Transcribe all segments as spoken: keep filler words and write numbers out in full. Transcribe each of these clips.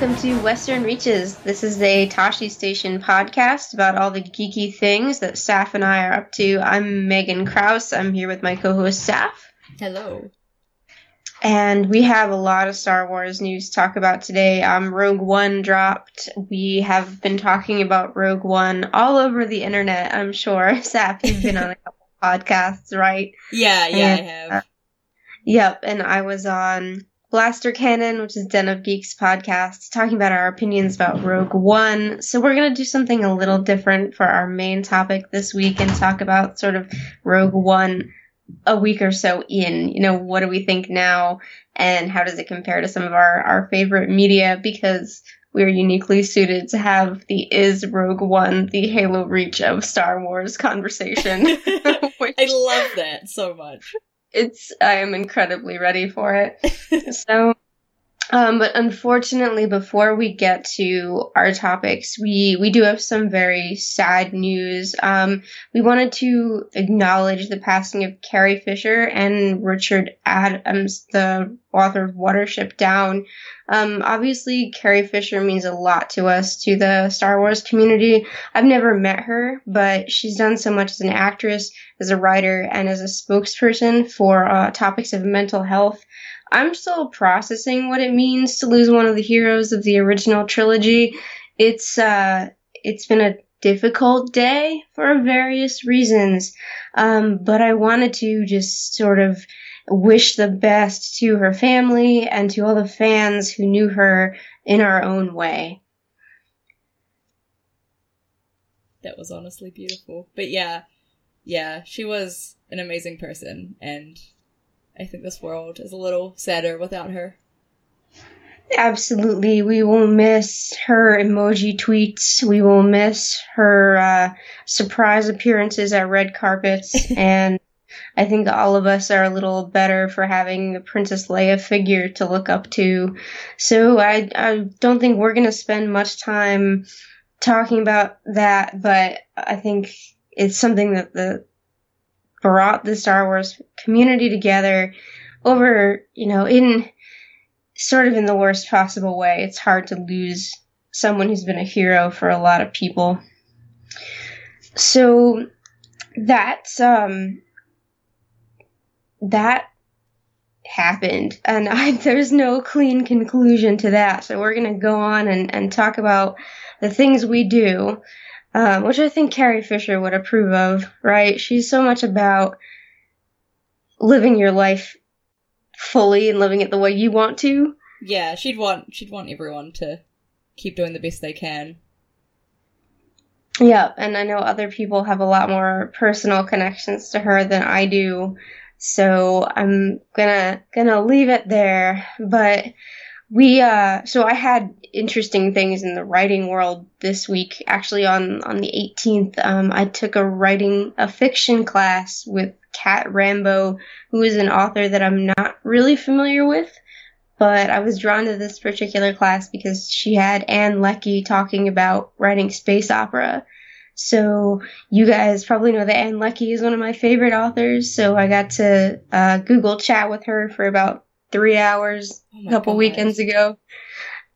welcome to Western Reaches. This is a Tashi Station podcast about all the geeky things that Saf and I are up to. I'm Megan Krause. I'm here with my co-host, Saf. Hello. And we have a lot of Star Wars news to talk about today. Um, Rogue One dropped. We have been talking about Rogue One all over the internet, I'm sure. Saf, you've been on a couple podcasts, right? Yeah, yeah, and, I have. Uh, yep, and I was on Blaster Cannon, which is Den of Geeks podcast, talking about our opinions about Rogue One. So we're going to do something a little different for our main topic this week and talk about sort of Rogue One a week or so in. You know, what do we think now and how does it compare to some of our, our favorite media? Because we're uniquely suited to have the Is Rogue One the Halo Reach of Star Wars conversation. Which... I love that so much. It's, I am incredibly ready for it. So, um, but unfortunately, before we get to our topics, we, we do have some very sad news. Um, we wanted to acknowledge the passing of Carrie Fisher and Richard Adams, the author of Watership Down. Um, obviously, Carrie Fisher means a lot to us, to the Star Wars community. I've never met her, but she's done so much as an actress, as a writer, and as a spokesperson for uh, topics of mental health. I'm still processing what it means to lose one of the heroes of the original trilogy. It's uh, it's been a difficult day for various reasons, um, but I wanted to just sort of wish the best to her family and to all the fans who knew her in our own way. That was honestly beautiful. But yeah, yeah, she was an amazing person, and I think this world is a little sadder without her. Absolutely. We will miss her emoji tweets. We will miss her uh, surprise appearances at red carpets, and I think all of us are a little better for having a Princess Leia figure to look up to. So I, I don't think we're going to spend much time talking about that, but I think it's something that the, brought the Star Wars community together over, you know, in sort of in the worst possible way. It's hard to lose someone who's been a hero for a lot of people. So that's... um. That happened, and I, there's no clean conclusion to that. So we're going to go on and, and talk about the things we do, um, which I think Carrie Fisher would approve of, right? She's so much about living your life fully and living it the way you want to. Yeah, she'd want she'd want everyone to keep doing the best they can. Yeah, and I know other people have a lot more personal connections to her than I do. So I'm gonna gonna leave it there, but we uh so I had interesting things in the writing world this week. Actually, on on the eighteenth, um I took a writing a fiction class with Cat Rambo, who is an author that I'm not really familiar with, but I was drawn to this particular class because she had Anne Leckie talking about writing space opera. So you guys probably know that Anne Leckie is one of my favorite authors, so I got to uh, Google chat with her for about three hours oh a couple God. weekends ago.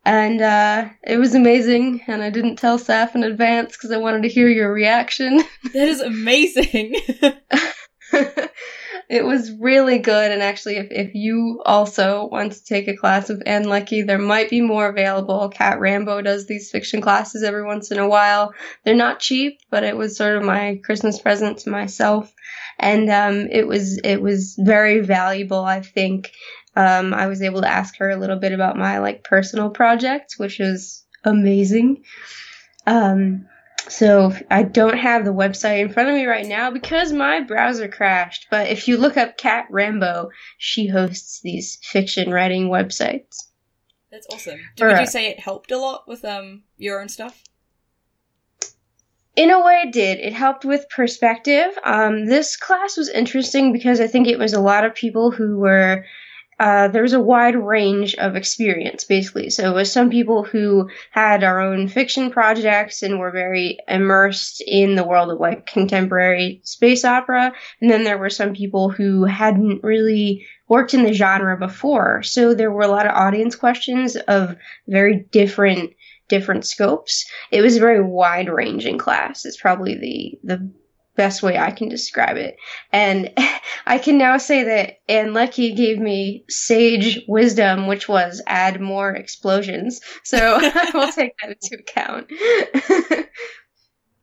And uh, it was amazing, and I didn't tell Saf in advance because I wanted to hear your reaction. That is amazing! It was really good, and actually if, if you also want to take a class with Anne Leckie, there might be more available. Cat Rambo does these fiction classes every once in a while. They're not cheap, but it was sort of my Christmas present to myself, and um, it was it was very valuable, I think. Um, I was able to ask her a little bit about my like personal projects, which is amazing. Um So I don't have the website in front of me right now because my browser crashed. But if you look up Cat Rambo, she hosts these fiction writing websites. That's awesome. Did or, you say it helped a lot with um your own stuff? In a way it did. It helped with perspective. Um, this class was interesting because I think it was a lot of people who were... Uh, there was a wide range of experience, basically. So it was some people who had our own fiction projects and were very immersed in the world of, like, contemporary space opera. And then there were some people who hadn't really... worked in the genre before. So there were a lot of audience questions of very different different scopes. It was a very wide-ranging class. It's probably the the best way I can describe it. And I can now say that Anne Leckie gave me sage wisdom, which was add more explosions. So I will take that into account.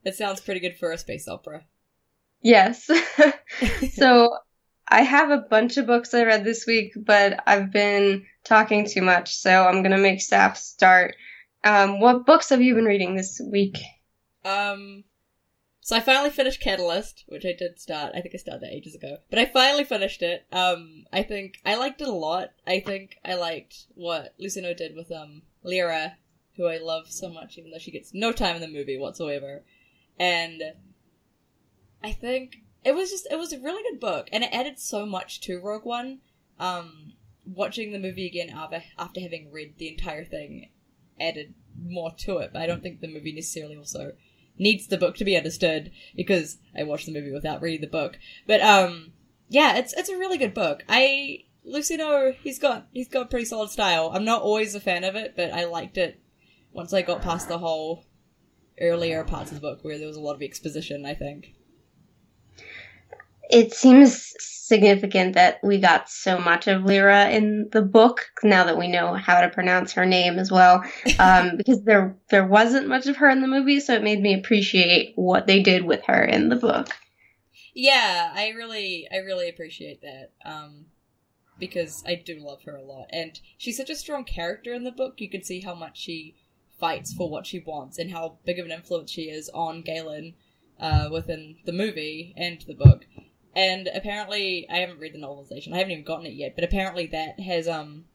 That sounds pretty good for a space opera. Yes. So I have a bunch of books I read this week, but I've been talking too much, so I'm going to make staff start. Um, what books have you been reading this week? Um... So I finally finished Catalyst, which I did start. I think I started that ages ago. But I finally finished it. Um, I think I liked it a lot. I think I liked what Luceno did with um Lyra, who I love so much, even though she gets no time in the movie whatsoever. And I think it was just, it was a really good book. And it added so much to Rogue One. Um, watching the movie again after, after having read the entire thing added more to it. But I don't think the movie necessarily also needs the book to be understood, because I watched the movie without reading the book. But um, yeah, it's it's a really good book. I Luceno, he's got he's got pretty solid style. I'm not always a fan of it, but I liked it once I got past the whole earlier parts of the book where there was a lot of exposition. I think it seems significant that we got so much of Lyra in the book, now that we know how to pronounce her name as well, um, because there there wasn't much of her in the movie, so it made me appreciate what they did with her in the book. Yeah, I really, I really appreciate that, um, because I do love her a lot, and she's such a strong character in the book. You can see how much she fights for what she wants, and how big of an influence she is on Galen uh, within the movie and the book. And apparently, I haven't read the novelization, I haven't even gotten it yet, but apparently that has um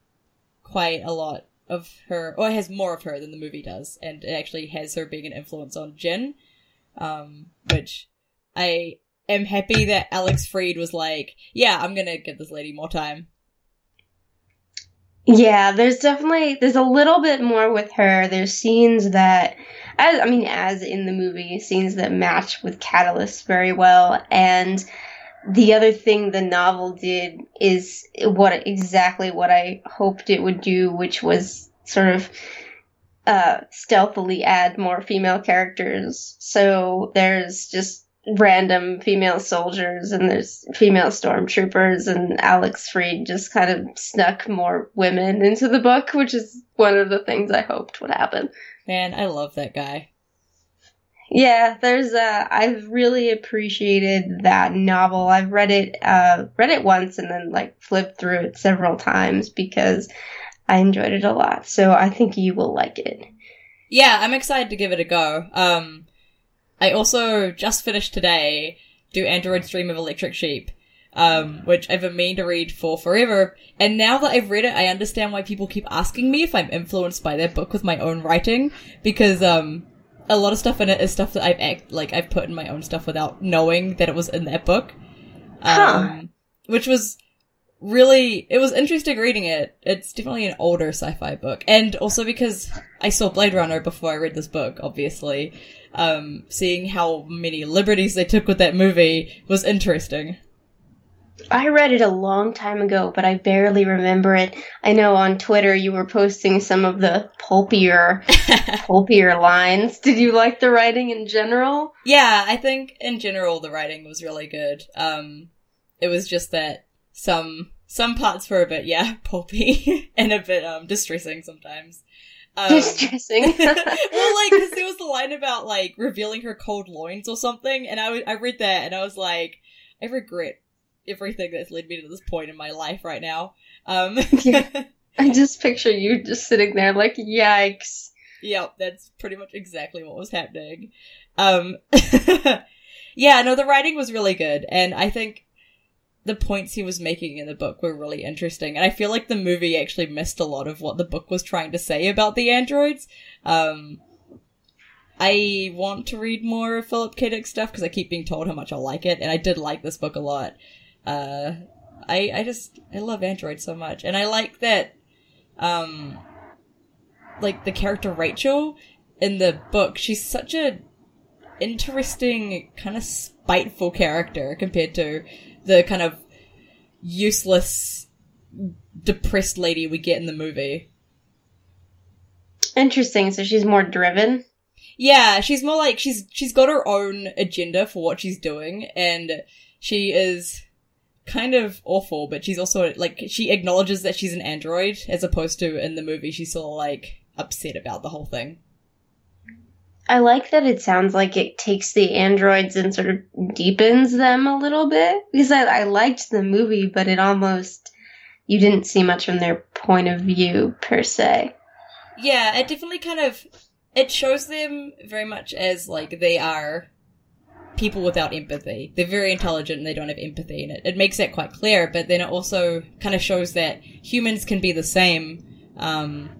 quite a lot of her, or has more of her than the movie does, and it actually has her being an influence on Jin, um, which I am happy that Alex Freed was like, yeah, I'm gonna give this lady more time. Yeah, there's definitely, there's a little bit more with her. There's scenes that, as I mean, as in the movie, scenes that match with Catalyst very well, and the other thing the novel did is what exactly what I hoped it would do, which was sort of uh, stealthily add more female characters. So there's just random female soldiers, and there's female stormtroopers, and Alex Freed just kind of snuck more women into the book, which is one of the things I hoped would happen. Man, I love that guy. Yeah, there's uh I've really appreciated that novel. I've read it uh read it once and then like flipped through it several times because I enjoyed it a lot. So I think you will like it. Yeah, I'm excited to give it a go. Um I also just finished today Do Android's Dream of Electric Sheep, um, which I've been meaning to read for forever, and now that I've read it I understand why people keep asking me if I'm influenced by their book with my own writing, because um a lot of stuff in it is stuff that I've act, like I've put in my own stuff without knowing that it was in that book, um, huh. which was really it was interesting reading it. It's definitely an older sci-fi book, and also because I saw Blade Runner before I read this book, obviously, um, seeing how many liberties they took with that movie was interesting. I read it a long time ago, but I barely remember it. I know on Twitter you were posting some of the pulpier, pulpier lines. Did you like the writing in general? Yeah, I think in general the writing was really good. Um, it was just that some some parts were a bit, yeah, pulpy and a bit um distressing sometimes. Um, distressing. Well, like, because there was the line about like revealing her cold loins or something, and I w- I read that and I was like, I regret everything that's led me to this point in my life right now. Um, yeah. I just picture you just sitting there like, yikes. Yep, that's pretty much exactly what was happening. Um, yeah, no, the writing was really good, and I think the points he was making in the book were really interesting, and I feel like the movie actually missed a lot of what the book was trying to say about the androids. Um, I want to read more of Philip K. Dick's stuff, because I keep being told how much I like it, and I did like this book a lot. Uh, I, I just, I love Android so much. And I like that, um, like the character Rachel in the book, she's such a interesting, kind of spiteful character compared to the kind of useless depressed lady we get in the movie. Interesting. So she's more driven? Yeah, she's more like, she's she's got her own agenda for what she's doing, and she is kind of awful, but she's also, like, she acknowledges that she's an android, as opposed to in the movie she's sort of, like, upset about the whole thing. I like that it sounds like it takes the androids and sort of deepens them a little bit, because I, I liked the movie, but it almost, you didn't see much from their point of view, per se. Yeah, it definitely kind of, it shows them very much as, like, they are people without empathy. They're very intelligent and they don't have empathy in it. It makes that quite clear, but then it also kind of shows that humans can be the same, um,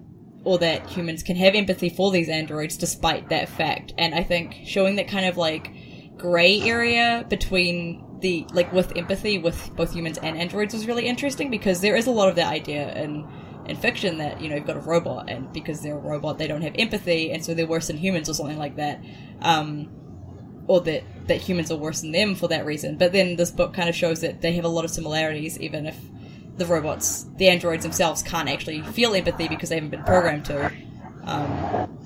or that humans can have empathy for these androids despite that fact. And I think showing that kind of, like, grey area between the, like, with empathy with both humans and androids was really interesting, because there is a lot of that idea in in fiction that, you know, you've got a robot, and because they're a robot they don't have empathy, and so they're worse than humans or something like that, um or that that humans are worse than them for that reason. But then this book kind of shows that they have a lot of similarities, even if the robots, the androids themselves, can't actually feel empathy because they haven't been programmed to. Um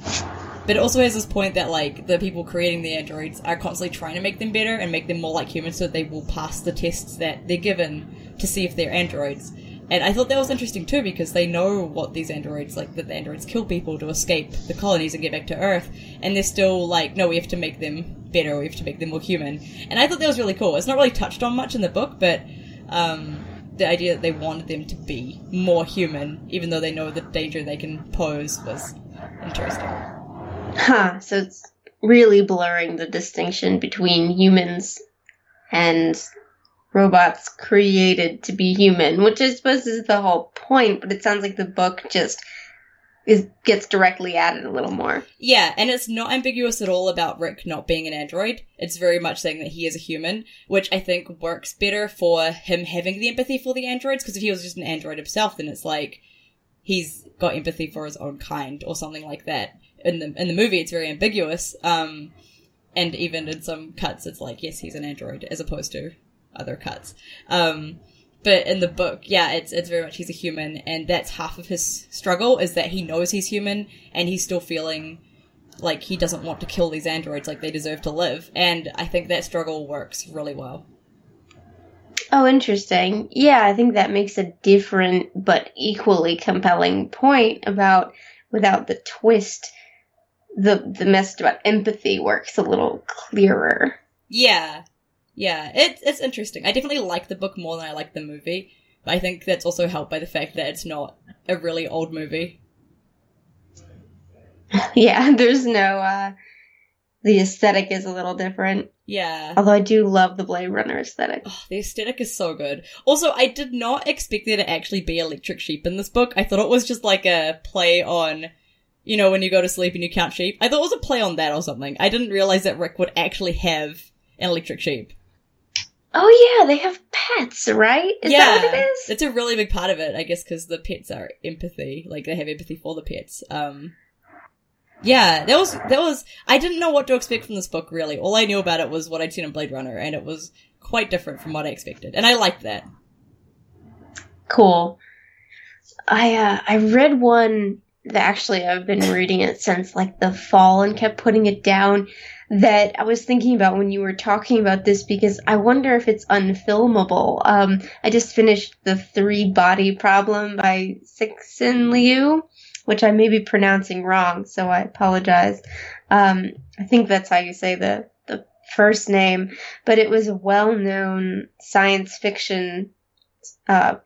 but it also has this point that, like, the people creating the androids are constantly trying to make them better and make them more like humans so that they will pass the tests that they're given to see if they're androids. And I thought that was interesting too, because they know what these androids, like, that the androids kill people to escape the colonies and get back to Earth, and they're still like, no, we have to make them better, we have to make them more human. And I thought that was really cool. It's not really touched on much in the book, but um, the idea that they wanted them to be more human, even though they know the danger they can pose, was interesting. Huh, so it's really blurring the distinction between humans and robots created to be human, which I suppose is the whole point, but it sounds like the book just is gets directly at it a little more. Yeah, and it's not ambiguous at all about Rick not being an android. It's very much saying that he is a human, which I think works better for him having the empathy for the androids, because if he was just an android himself, then it's like he's got empathy for his own kind or something like that. In the in the movie, it's very ambiguous, um, and even in some cuts, it's like, yes, he's an android, as opposed to other cuts. Um, but in the book, yeah, it's it's very much he's a human, and that's half of his struggle, is that he knows he's human and he's still feeling like he doesn't want to kill these androids, like they deserve to live. And I think that struggle works really well. Oh, interesting. Yeah, I think that makes a different but equally compelling point about, without the twist, the the message about empathy works a little clearer. Yeah. Yeah, it's it's interesting. I definitely like the book more than I like the movie, but I think that's also helped by the fact that it's not a really old movie. Yeah, there's no, uh, the aesthetic is a little different. Yeah. Although I do love the Blade Runner aesthetic. Oh, the aesthetic is so good. Also, I did not expect there to actually be electric sheep in this book. I thought it was just like a play on, you know, when you go to sleep and you count sheep. I thought it was a play on that or something. I didn't realize that Rick would actually have an electric sheep. Oh yeah, they have pets, right? Is yeah, that what it is? It's a really big part of it, I guess, because the pets are empathy. Like, they have empathy for the pets. Um, yeah, that was, that was, I didn't know what to expect from this book, really. All I knew about it was what I'd seen in Blade Runner, and it was quite different from what I expected. And I liked that. Cool. I, uh, I read one that actually I've been reading it since, like, the fall, and kept putting it down, that I was thinking about when you were talking about this, because I wonder if it's unfilmable. Um, I just finished The Three-Body Problem by Cixin Liu, which I may be pronouncing wrong, so I apologize. Um, I think that's how you say the, the first name, but it was a well-known science fiction, uh,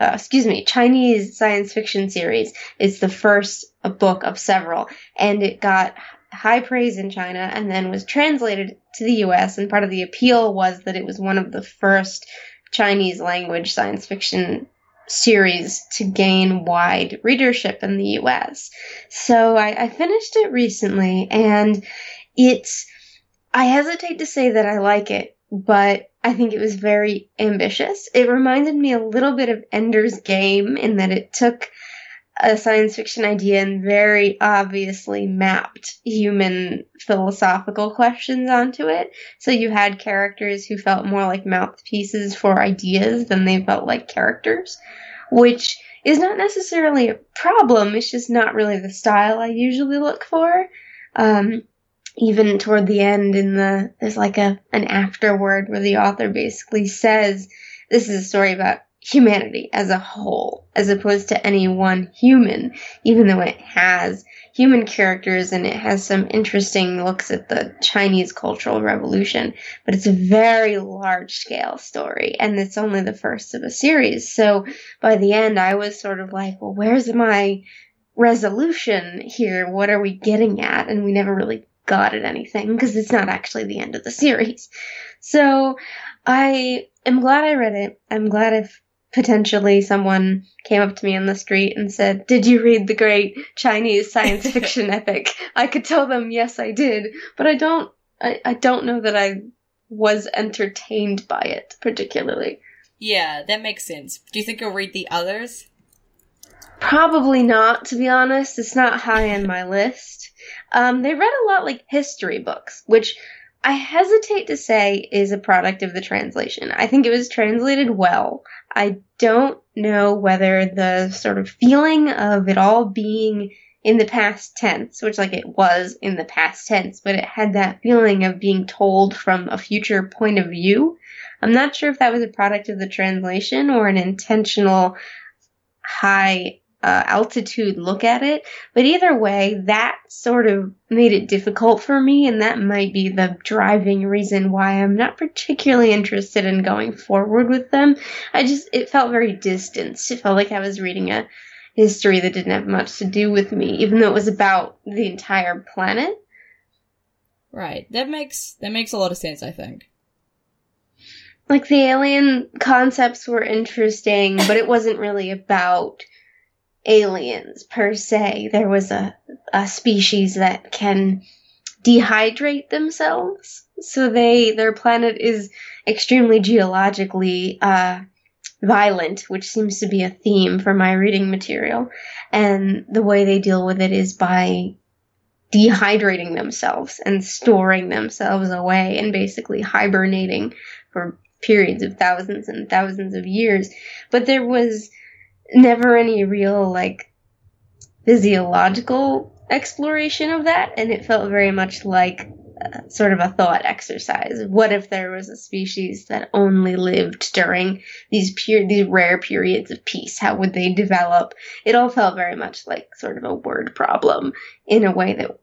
uh, excuse me, Chinese science fiction series. It's the first book of several, and it got high praise in China and then was translated to the U S, and part of the appeal was that it was one of the first Chinese language science fiction series to gain wide readership in the U S. So I, I finished it recently, and it's, I hesitate to say that I like it, but I think it was very ambitious. It reminded me a little bit of Ender's Game in that it took a science fiction idea and very obviously mapped human philosophical questions onto it. So you had characters who felt more like mouthpieces for ideas than they felt like characters, which is not necessarily a problem. It's just not really the style I usually look for. Um, even toward the end in the, there's like a, an afterword where the author basically says, this is a story about humanity as a whole, as opposed to any one human, even though it has human characters and it has some interesting looks at the Chinese Cultural Revolution, but it's a very large scale story and it's only the first of a series. So by the end, I was sort of like, well, where's my resolution here? What are we getting at? And we never really got at anything because it's not actually the end of the series. So I am glad I read it. I'm glad I've potentially someone came up to me on the street and said, did you read the great Chinese science fiction epic? I could tell them, yes, I did, but I don't, I, I don't know that I was entertained by it particularly. Yeah, that makes sense. Do you think you'll read the others? Probably not, to be honest. It's not high on my list. Um, they read a lot like history books, which I hesitate to say is a product of the translation. I think it was translated well. I don't know whether the sort of feeling of it all being in the past tense, which like it was in the past tense, but it had that feeling of being told from a future point of view. I'm not sure if that was a product of the translation or an intentional high uh, altitude look at it. But either way, that sort of made it difficult for me, and that might be the driving reason why I'm not particularly interested in going forward with them. I just, it felt very distanced. It felt like I was reading a history that didn't have much to do with me, even though it was about the entire planet. Right. That makes, that makes a lot of sense, I think. Like, the alien concepts were interesting, but it wasn't really about aliens, per se. There was a, a species that can dehydrate themselves. So they their planet is extremely geologically uh, violent, which seems to be a theme for my reading material. And the way they deal with it is by dehydrating themselves and storing themselves away and basically hibernating for periods of thousands and thousands of years. But there was never any real, like, physiological exploration of that, and it felt very much like uh, sort of a thought exercise. What if there was a species that only lived during these pure, these rare periods of peace? How would they develop? It all felt very much like sort of a word problem in a way that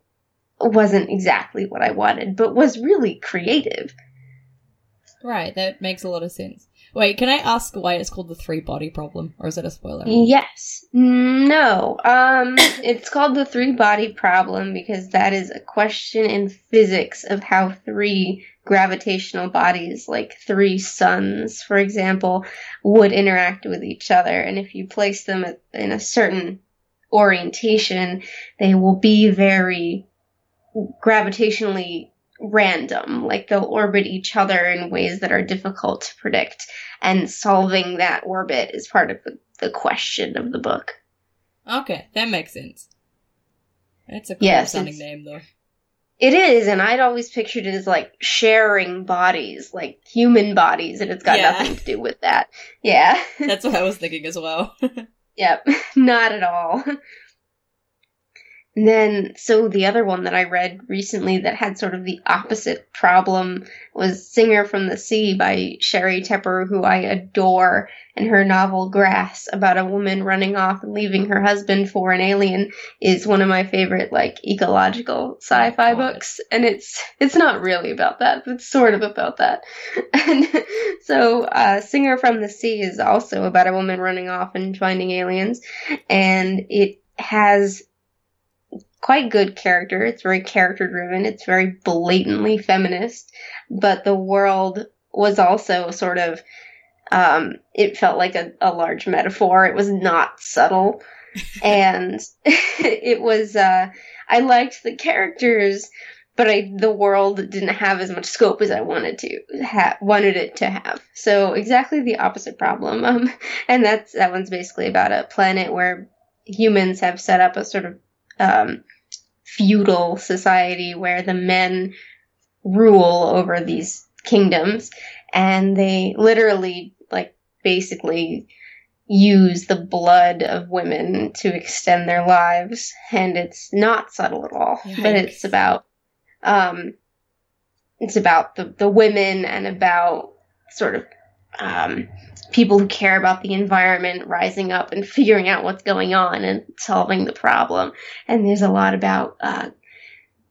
wasn't exactly what I wanted, but was really creative. Right, that makes a lot of sense. Wait, can I ask why it's called The Three-Body Problem? Or is it a spoiler? Yes. No. Um, it's called The Three-Body Problem because that is a question in physics of how three gravitational bodies, like three suns, for example, would interact with each other. And if you place them at, in a certain orientation, they will be very gravitationally random, like they'll orbit each other in ways that are difficult to predict, and solving that orbit is part of the, the question of the book. Okay, that makes sense. That's a cool yes, sounding name, though. It is, and I'd always pictured it as like sharing bodies, like human bodies, and it's got yeah. nothing to do with that. Yeah. That's what I was thinking as well. Yep, not at all. And then, so the other one that I read recently that had sort of the opposite problem was Singer from the Sea by Sherry Tepper, who I adore, and her novel Grass, about a woman running off and leaving her husband for an alien, is one of my favorite, like, ecological sci-fi oh, books. And it's it's not really about that, but it's sort of about that. And so uh, Singer from the Sea is also about a woman running off and finding aliens, and it has quite good character. It's very character driven. It's very blatantly feminist, but the world was also sort of, um, it felt like a, a large metaphor. It was not subtle. And it was, uh, I liked the characters, but I, the world didn't have as much scope as I wanted to ha- wanted it to have. So exactly the opposite problem. Um, and that's, that one's basically about a planet where humans have set up a sort of um, feudal society where the men rule over these kingdoms, and they literally, like, basically use the blood of women to extend their lives, and it's not subtle at all. Yikes. But it's about um it's about the the women and about sort of um people who care about the environment rising up and figuring out what's going on and solving the problem. And there's a lot about uh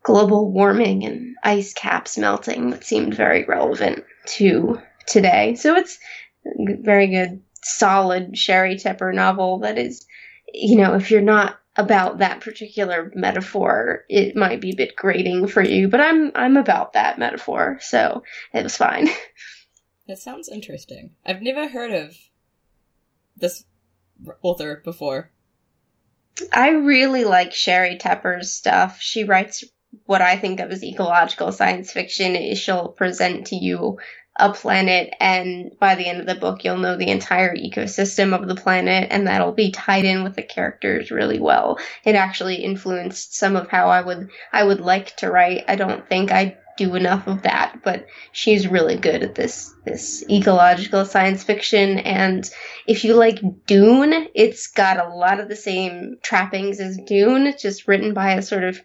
global warming and ice caps melting that seemed very relevant to today. So it's very good, solid Sherry Tepper novel that is, you know, if you're not about that particular metaphor, it might be a bit grating for you, but I'm I'm about that metaphor, so it was fine. That sounds interesting. I've never heard of this author before. I really like Sherry Tepper's stuff. She writes what I think of as ecological science fiction. She'll present to you a planet, and by the end of the book you'll know the entire ecosystem of the planet, and that'll be tied in with the characters really well. It actually influenced some of how I would I would like to write. I don't think I do enough of that, but she's really good at this this ecological science fiction. And if you like Dune, it's got a lot of the same trappings as Dune. It's just written by a sort of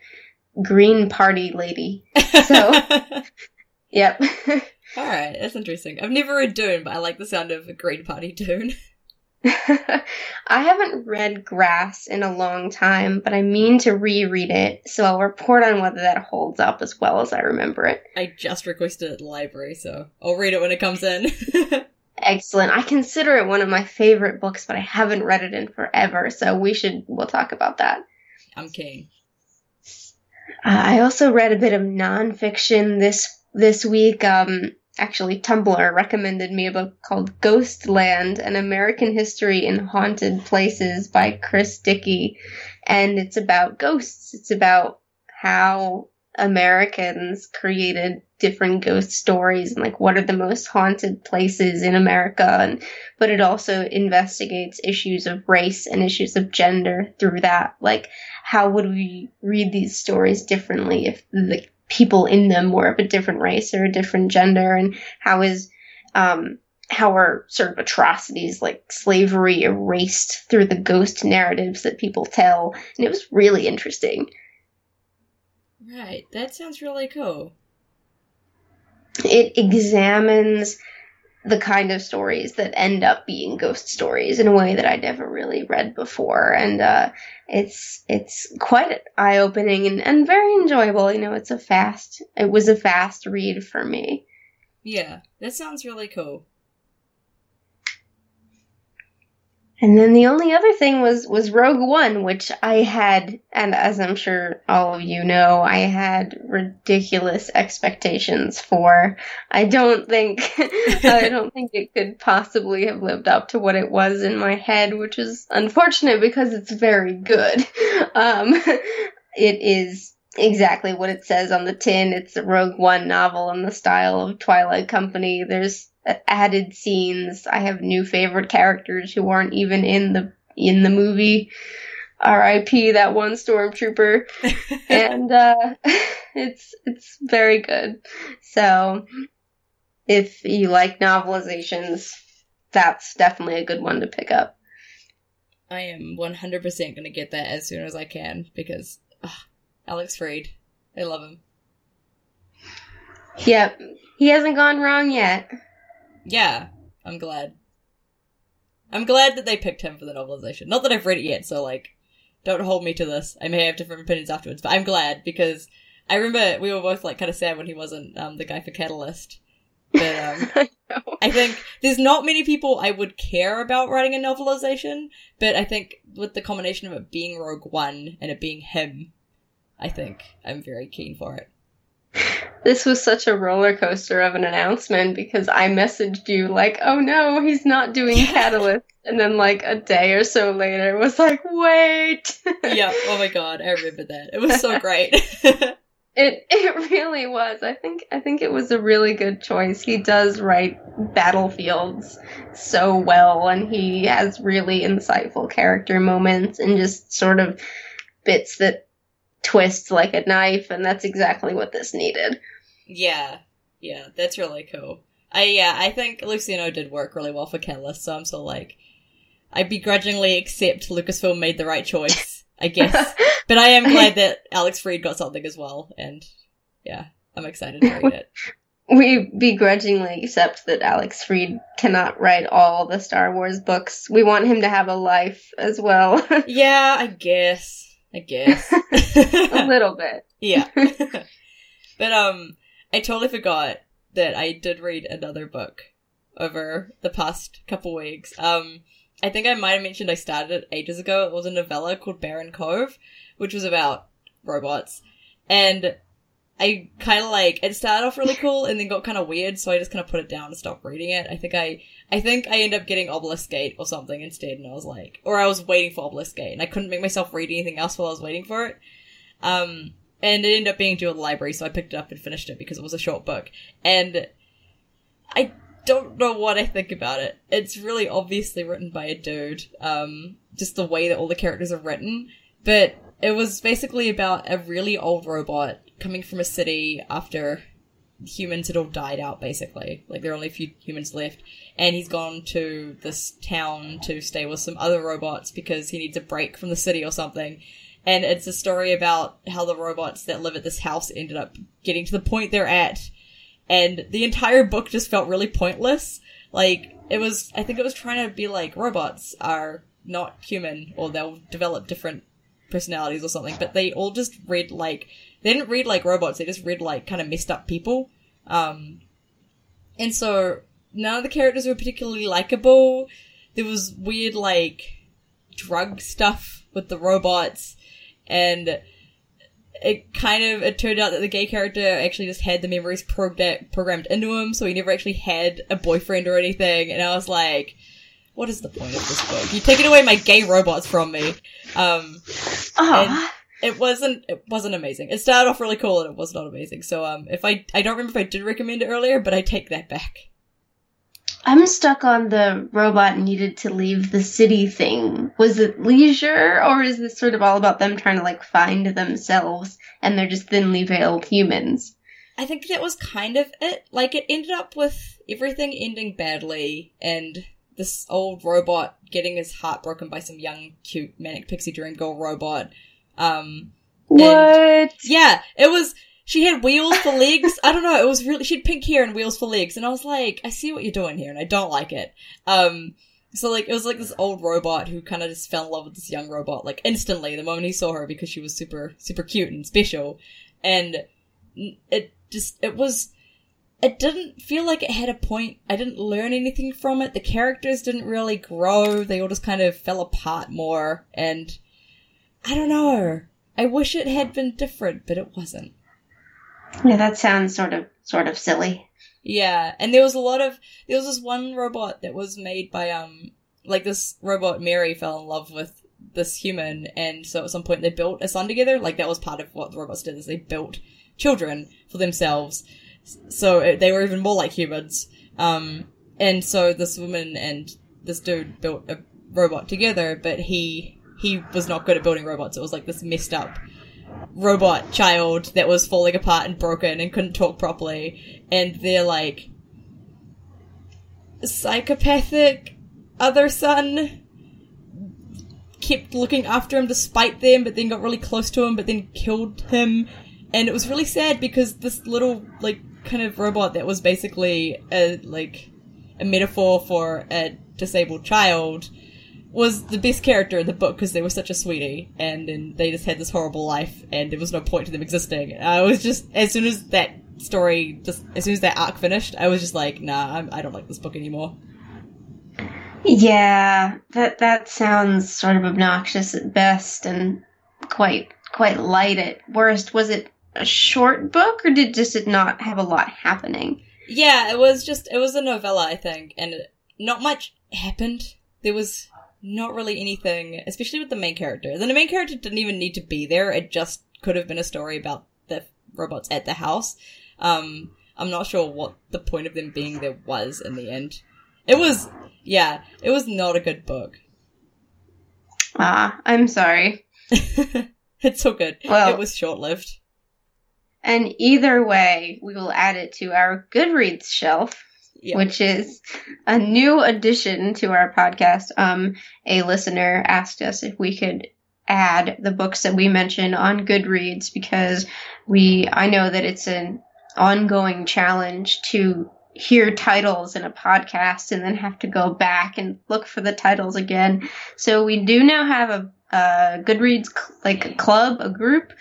green party lady. So yep. All right, that's interesting. I've never read Dune, but I like the sound of a Green Party Dune. I haven't read Grass in a long time, but I mean to reread it, so I'll report on whether that holds up as well as I remember it. I just requested it at the library, so I'll read it when it comes in. Excellent. I consider it one of my favorite books, but I haven't read it in forever, so we should, we'll talk about that. I'm keen. Uh, I also read a bit of nonfiction this this week. Um, Actually, Tumblr recommended me a book called Ghostland, An American History in Haunted Places by Chris Dickey. And it's about ghosts. It's about how Americans created different ghost stories and, like, what are the most haunted places in America. And but it also investigates issues of race and issues of gender through that. Like, how would we read these stories differently if the people in them were of a different race or a different gender, and how is um how are sort of atrocities like slavery erased through the ghost narratives that people tell. And it was really interesting. Right, that sounds really cool. It examines the kind of stories that end up being ghost stories in a way that I'd never really read before. And uh, it's it's quite eye-opening and, and very enjoyable. You know, it's a fast, it was a fast read for me. Yeah, that sounds really cool. And then the only other thing was, was Rogue One, which I had, and as I'm sure all of you know, I had ridiculous expectations for. I don't think, I don't think it could possibly have lived up to what it was in my head, which is unfortunate because it's very good. Um, it is exactly what it says on the tin. It's a Rogue One novel in the style of Twilight Company. There's added scenes. I have new favorite characters who aren't even in the in the movie. R I P that one stormtrooper. And uh, it's it's very good. So if you like novelizations, that's definitely a good one to pick up. I am one hundred percent going to get that as soon as I can because ugh, Alex Freed, I love him. Yep, he hasn't gone wrong yet. Yeah, I'm glad. I'm glad that they picked him for the novelization. Not that I've read it yet, so, like, don't hold me to this. I may have different opinions afterwards, but I'm glad, because I remember we were both, like, kind of sad when he wasn't um, the guy for Catalyst. But um, I know. I think there's not many people I would care about writing a novelization, but I think with the combination of it being Rogue One and it being him, I think I'm very keen for it. This was such a roller coaster of an announcement because I messaged you like, oh no, he's not doing Catalyst. And then like a day or so later was like, wait. Yeah. Oh my God. I remember that. It was so great. It it really was. I think I think it was a really good choice. He does write battlefields so well, and he has really insightful character moments and just sort of bits that twist like a knife, and that's exactly what this needed. Yeah. Yeah, that's really cool. I yeah, I think Luceno did work really well for Catalyst, so I'm still like, I begrudgingly accept Lucasfilm made the right choice. I guess. But I am glad that Alex Freed got something as well, and yeah, I'm excited to read it. We begrudgingly accept that Alex Freed cannot write all the Star Wars books. We want him to have a life as well. Yeah, I guess. I guess. A little bit. Yeah. But um, I totally forgot that I did read another book over the past couple weeks. Um, I think I might have mentioned I started it ages ago. It was a novella called Baron Cove, which was about robots. And I kind of like, it started off really cool and then got kind of weird, so I just kind of put it down and stopped reading it. I think I, I think I ended up getting Obelisk Gate or something instead, and I was like, or I was waiting for Obelisk Gate, and I couldn't make myself read anything else while I was waiting for it. Um, and it ended up being due at the library, so I picked it up and finished it because it was a short book. And I don't know what I think about it. It's really obviously written by a dude, um, just the way that all the characters are written, but it was basically about a really old robot coming from a city after humans had all died out, basically. Like, there are only a few humans left, and he's gone to this town to stay with some other robots because he needs a break from the city or something. And it's a story about how the robots that live at this house ended up getting to the point they're at. And the entire book just felt really pointless. Like, it was, I think it was trying to be like, robots are not human, or they'll develop different personalities or something, but they all just read like, they didn't read like robots, they just read like kind of messed up people. Um, and so none of the characters were particularly likable. There was weird like drug stuff with the robots, and it kind of, it turned out that the gay character actually just had the memories program- programmed into him, so he never actually had a boyfriend or anything, and I was like, what is the point of this book? You've taken away my gay robots from me. Um, and it wasn't, it wasn't amazing. It started off really cool, and it was not amazing, so um, if I, I don't remember if I did recommend it earlier, but I take that back. I'm stuck on the robot needed to leave the city thing. Was it leisure, or is this sort of all about them trying to, like, find themselves, and they're just thinly veiled humans? I think that was kind of it. Like, it ended up with everything ending badly, and this old robot getting his heart broken by some young, cute, manic pixie dream girl robot. Um, what? Yeah, it was... She had wheels for legs. I don't know. It was really, she had pink hair and wheels for legs. And I was like, I see what you're doing here, and I don't like it. Um, so like, it was like this old robot who kind of just fell in love with this young robot, like instantly the moment he saw her, because she was super, super cute and special. And it just, it was, it didn't feel like it had a point. I didn't learn anything from it. The characters didn't really grow. They all just kind of fell apart more. And I don't know. I wish it had been different, but it wasn't. Yeah, that sounds sort of sort of silly. Yeah, and there was a lot of there was this one robot that was made by um like this robot Mary fell in love with this human, and so at some point they built a son together. Like, that was part of what the robots did, is they built children for themselves, so they were even more like humans. Um, and so this woman and this dude built a robot together, but he he was not good at building robots. It was like this messed up robot child that was falling apart and broken and couldn't talk properly, and their like psychopathic other son kept looking after him despite them, but then got really close to him, but then killed him. And it was really sad because this little like kind of robot that was basically a like a metaphor for a disabled child was the best character in the book because they were such a sweetie, and then they just had this horrible life, and there was no point to them existing. I was just, as soon as that story, just as soon as that arc finished, I was just like, nah, I'm, I don't like this book anymore. Yeah, that that sounds sort of obnoxious at best, and quite quite light at worst. Was it a short book, or did just it not have a lot happening? Yeah, it was just, it was a novella, I think, and it, not much happened. There was not really anything, especially with the main character. Then the main character didn't even need to be there. It just could have been a story about the robots at the house. Um, I'm not sure what the point of them being there was in the end. It was, yeah, it was not a good book. Ah, I'm sorry. It's all good. Well, it was short-lived. And either way, we will add it to our Goodreads shelf, yep. Which is a new addition to our podcast. Um, a listener asked us if we could add the books that we mention on Goodreads because we, I know that it's an ongoing challenge to hear titles in a podcast and then have to go back and look for the titles again. So we do now have a Uh, Goodreads, like a club, a group.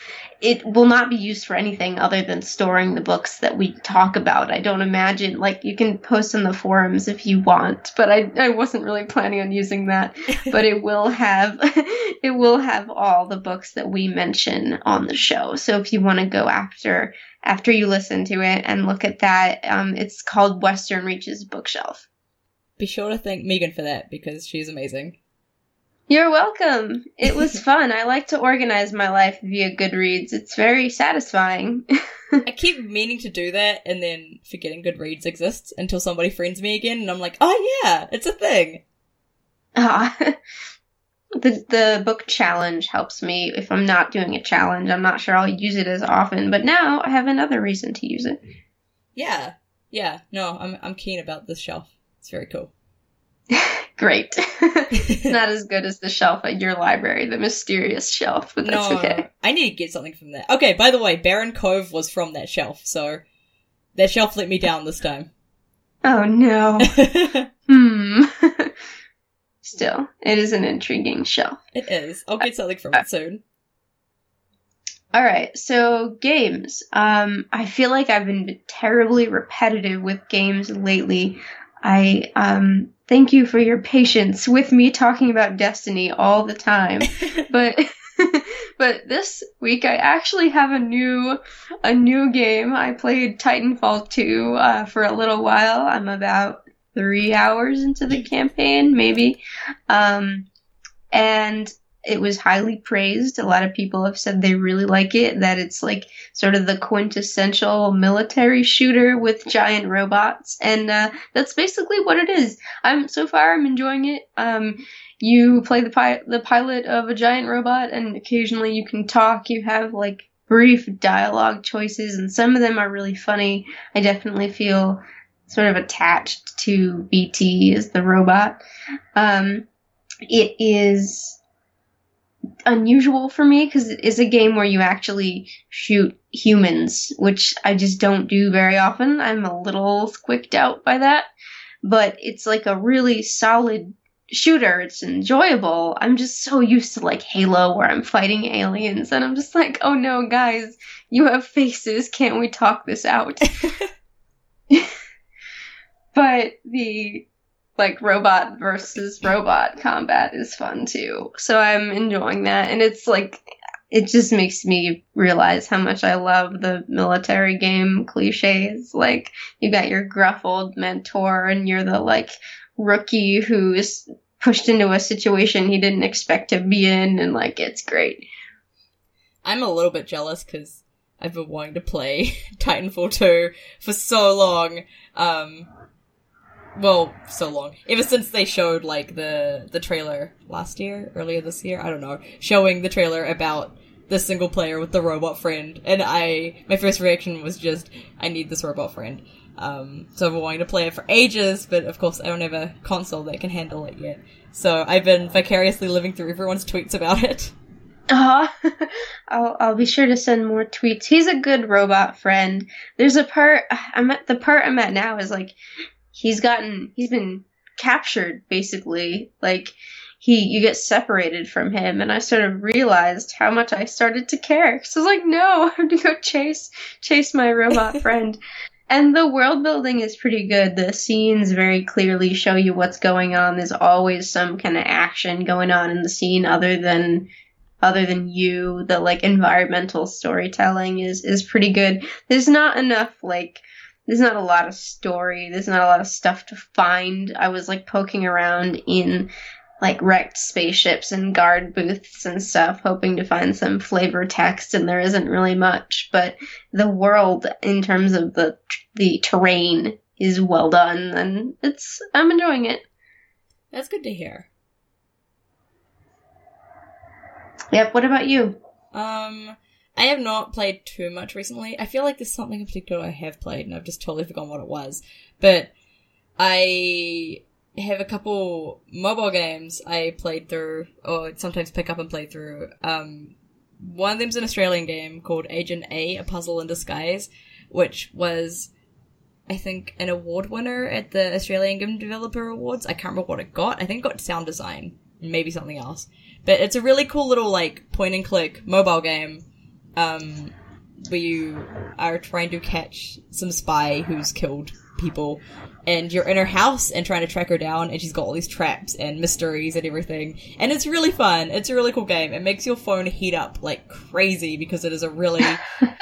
It will not be used for anything other than storing the books that we talk about. I don't imagine, like, you can post in the forums if you want, but I, I wasn't really planning on using that. But it will have, it will have all the books that we mention on the show. So if you want to go after, after you listen to it and look at that, um, it's called Western Reaches Bookshelf. Be sure to thank Megan for that because she's amazing. You're welcome. It was fun. I like to organize my life via Goodreads. It's very satisfying. I keep meaning to do that and then forgetting Goodreads exists until somebody friends me again and I'm like, oh yeah, it's a thing. Ah, the the book challenge helps me. If I'm not doing a challenge, I'm not sure I'll use it as often, but now I have another reason to use it. Yeah. Yeah. No, I'm I'm keen about this shelf. It's very cool. Great. It's not as good as the shelf at your library, the mysterious shelf, but that's no, okay. I need to get something from that. Okay, by the way, Baron Cove was from that shelf, so that shelf let me down this time. Oh, no. hmm. Still, it is an intriguing shelf. It is. I'll get something from uh, it soon. All right, so games. Um, I feel like I've been terribly repetitive with games lately. I, um... Thank you for your patience with me talking about Destiny all the time. But but this week I actually have a new a new game. I played Titanfall two uh, for a little while. I'm about three hours into the campaign, maybe. Um, and it was highly praised. A lot of people have said they really like it, that it's like sort of the quintessential military shooter with giant robots. And uh, that's basically what it is. I'm so far I'm enjoying it. Um, you play the, pi- the pilot of a giant robot and occasionally you can talk. You have like brief dialogue choices and some of them are really funny. I definitely feel sort of attached to B T as the robot. Um, it is unusual for me because it is a game where you actually shoot humans, which I just don't do very often. I'm a little squicked out by that, but it's like a really solid shooter. It's enjoyable. I'm just so used to like Halo where I'm fighting aliens and I'm just like, oh no, guys, you have faces. Can't we talk this out? But the like robot versus robot combat is fun too. So I'm enjoying that. And it's like, it just makes me realize how much I love the military game cliches. Like you got your gruff old mentor and you're the like rookie who is pushed into a situation he didn't expect to be in. And like, it's great. I'm a little bit jealous because I've been wanting to play Titanfall two for so long. Um, Well, so long. Ever since they showed, like, the the trailer last year, earlier this year, I don't know, showing the trailer about the single player with the robot friend, and I, my first reaction was just, I need this robot friend. Um, so I've been wanting to play it for ages, but of course I don't have a console that can handle it yet. So I've been vicariously living through everyone's tweets about it. Uh uh-huh. I'll I'll be sure to send more tweets. He's a good robot friend. There's a part, I'm at, the part I'm at now is, like, He's gotten, he's been captured, basically. Like, he, you get separated from him, and I sort of realized how much I started to care. So I was like, no, I have to go chase, chase my robot friend. And the world building is pretty good. The scenes very clearly show you what's going on. There's always some kind of action going on in the scene other than, other than you. The, like, environmental storytelling is, is pretty good. There's not enough, like, There's not a lot of story. There's not a lot of stuff to find. I was, like, poking around in, like wrecked spaceships and guard booths and stuff, hoping to find some flavor text, and there isn't really much. But the world, in terms of the the terrain, is well done, and it's I'm enjoying it. That's good to hear. Yep. What about you? Um, I have not played too much recently. I feel like there's something in particular I have played, and I've just totally forgotten what it was. But I have a couple mobile games I played through, or sometimes pick up and play through. Um, one of them's an Australian game called Agent A, A Puzzle in Disguise, which was, I think, an award winner at the Australian Game Developer Awards. I can't remember what it got. I think it got sound design, maybe something else. But it's a really cool little, like, point-and-click mobile game um, where you are trying to catch some spy who's killed people, and you're in her house and trying to track her down, and she's got all these traps and mysteries and everything, and it's really fun. It's a really cool game. It makes your phone heat up like crazy because it is a really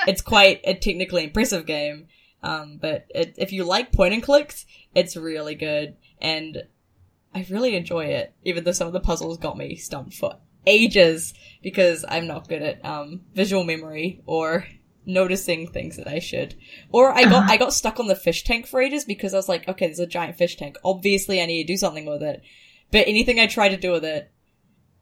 it's quite a technically impressive game, um but it, if you like point and clicks, it's really good, and I really enjoy it, even though some of the puzzles got me stumped for ages because I'm not good at um visual memory or noticing things that I should. Or I got uh-huh. I got stuck on the fish tank for ages because I was like, okay, there's a giant fish tank. Obviously I need to do something with it. But anything I tried to do with it,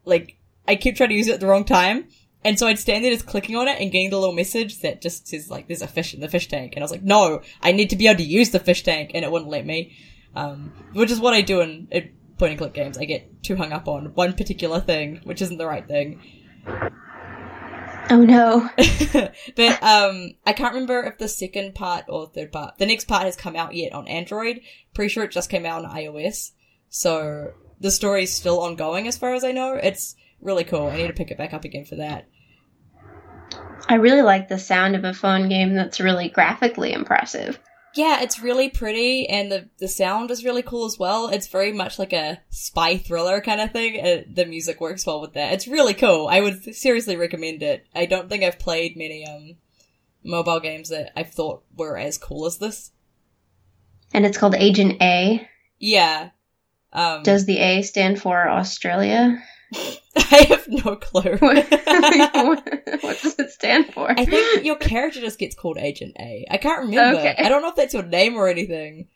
like, I keep trying to use it at the wrong time. And so I'd stand there just clicking on it and getting the little message that just says, like, there's a fish in the fish tank. And I was like, no, I need to be able to use the fish tank, and it wouldn't let me. Um, which is what I do in, in point-and-click games. I get too hung up on one particular thing, which isn't the right thing. Oh no. But um I can't remember if the second part or third part, the next part has come out yet on Android. Pretty sure it just came out on iOS. So the story's still ongoing as far as I know. It's really cool. I need to pick it back up again for that. I really like the sound of a phone game that's really graphically impressive. Yeah, it's really pretty, and the, the sound is really cool as well. It's very much like a spy thriller kind of thing. Uh, the music works well with that. It's really cool. I would seriously recommend it. I don't think I've played many um mobile games that I thought were as cool as this. And it's called Agent A? Yeah. Um, Does the A stand for Australia? I have no clue. What does it stand for? I think your character just gets called Agent A. I can't remember. Okay. I don't know if that's your name or anything.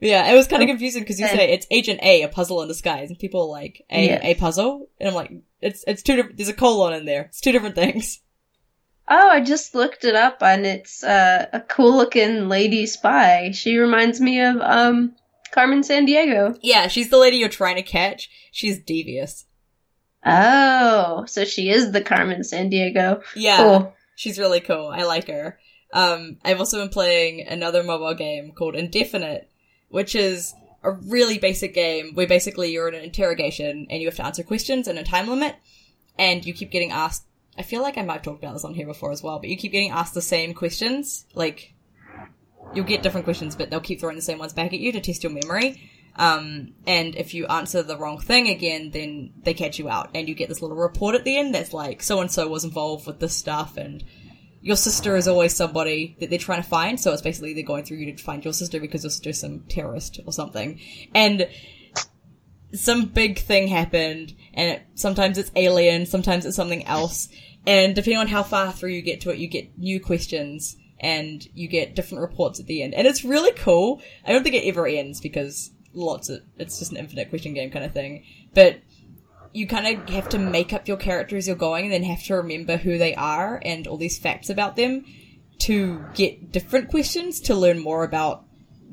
But yeah, it was kind of confusing because you say it's Agent A, a puzzle in disguise, and people are like, a yes. a puzzle, and I'm like, it's it's two different. There's a colon in there. It's two different things. Oh, I just looked it up, and it's uh, a cool looking lady spy. She reminds me of um Carmen Sandiego. Yeah, she's the lady you're trying to catch. She's devious. Oh, so she is the Carmen Sandiego. Yeah, cool. She's really cool. I like her. Um, I've also been playing another mobile game called Indefinite, which is a really basic game where basically you're in an interrogation and you have to answer questions in a time limit, and you keep getting asked, I feel like I might have talked about this on here before as well, but you keep getting asked the same questions. Like, you'll get different questions, but they'll keep throwing the same ones back at you to test your memory. Um, and if you answer the wrong thing again, then they catch you out, and you get this little report at the end that's like, so-and-so was involved with this stuff, and your sister is always somebody that they're trying to find, so it's basically they're going through you to find your sister because your sister's some terrorist or something. And some big thing happened, and it, sometimes it's alien, sometimes it's something else, and depending on how far through you get to it, you get new questions, and you get different reports at the end. And it's really cool. I don't think it ever ends because... lots of it's just an infinite question game kind of thing, but you kind of have to make up your character as you're going, and then have to remember who they are and all these facts about them to get different questions to learn more about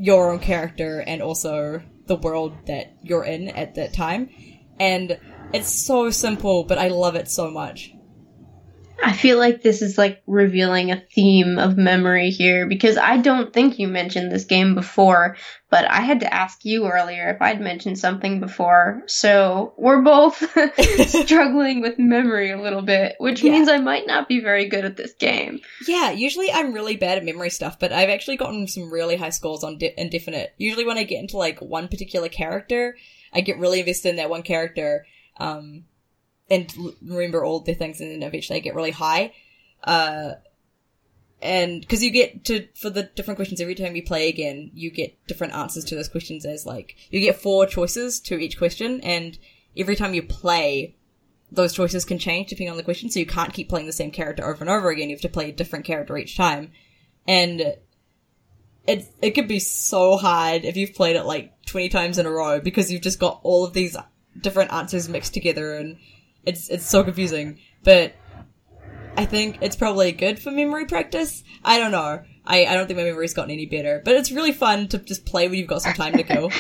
your own character and also the world that you're in at that time. And it's so simple, but I love it so much. I feel like this is like revealing a theme of memory here, because I don't think you mentioned this game before, but I had to ask you earlier if I'd mentioned something before. So we're both struggling with memory a little bit, which yeah. means I might not be very good at this game. Yeah, usually I'm really bad at memory stuff, but I've actually gotten some really high scores on de- Indefinite. Usually when I get into like one particular character, I get really invested in that one character. Um... and remember all the things, and then eventually I get really high. Uh, and, because you get to, for the different questions, every time you play again, you get different answers to those questions as, like, you get four choices to each question, and every time you play, those choices can change depending on the question, so you can't keep playing the same character over and over again. You have to play a different character each time. And it it could be so hard if you've played it like twenty times in a row, because you've just got all of these different answers mixed together, and it's it's so confusing. But I think it's probably good for memory practice. I don't know. I, I don't think my memory's gotten any better. But it's really fun to just play when you've got some time to kill.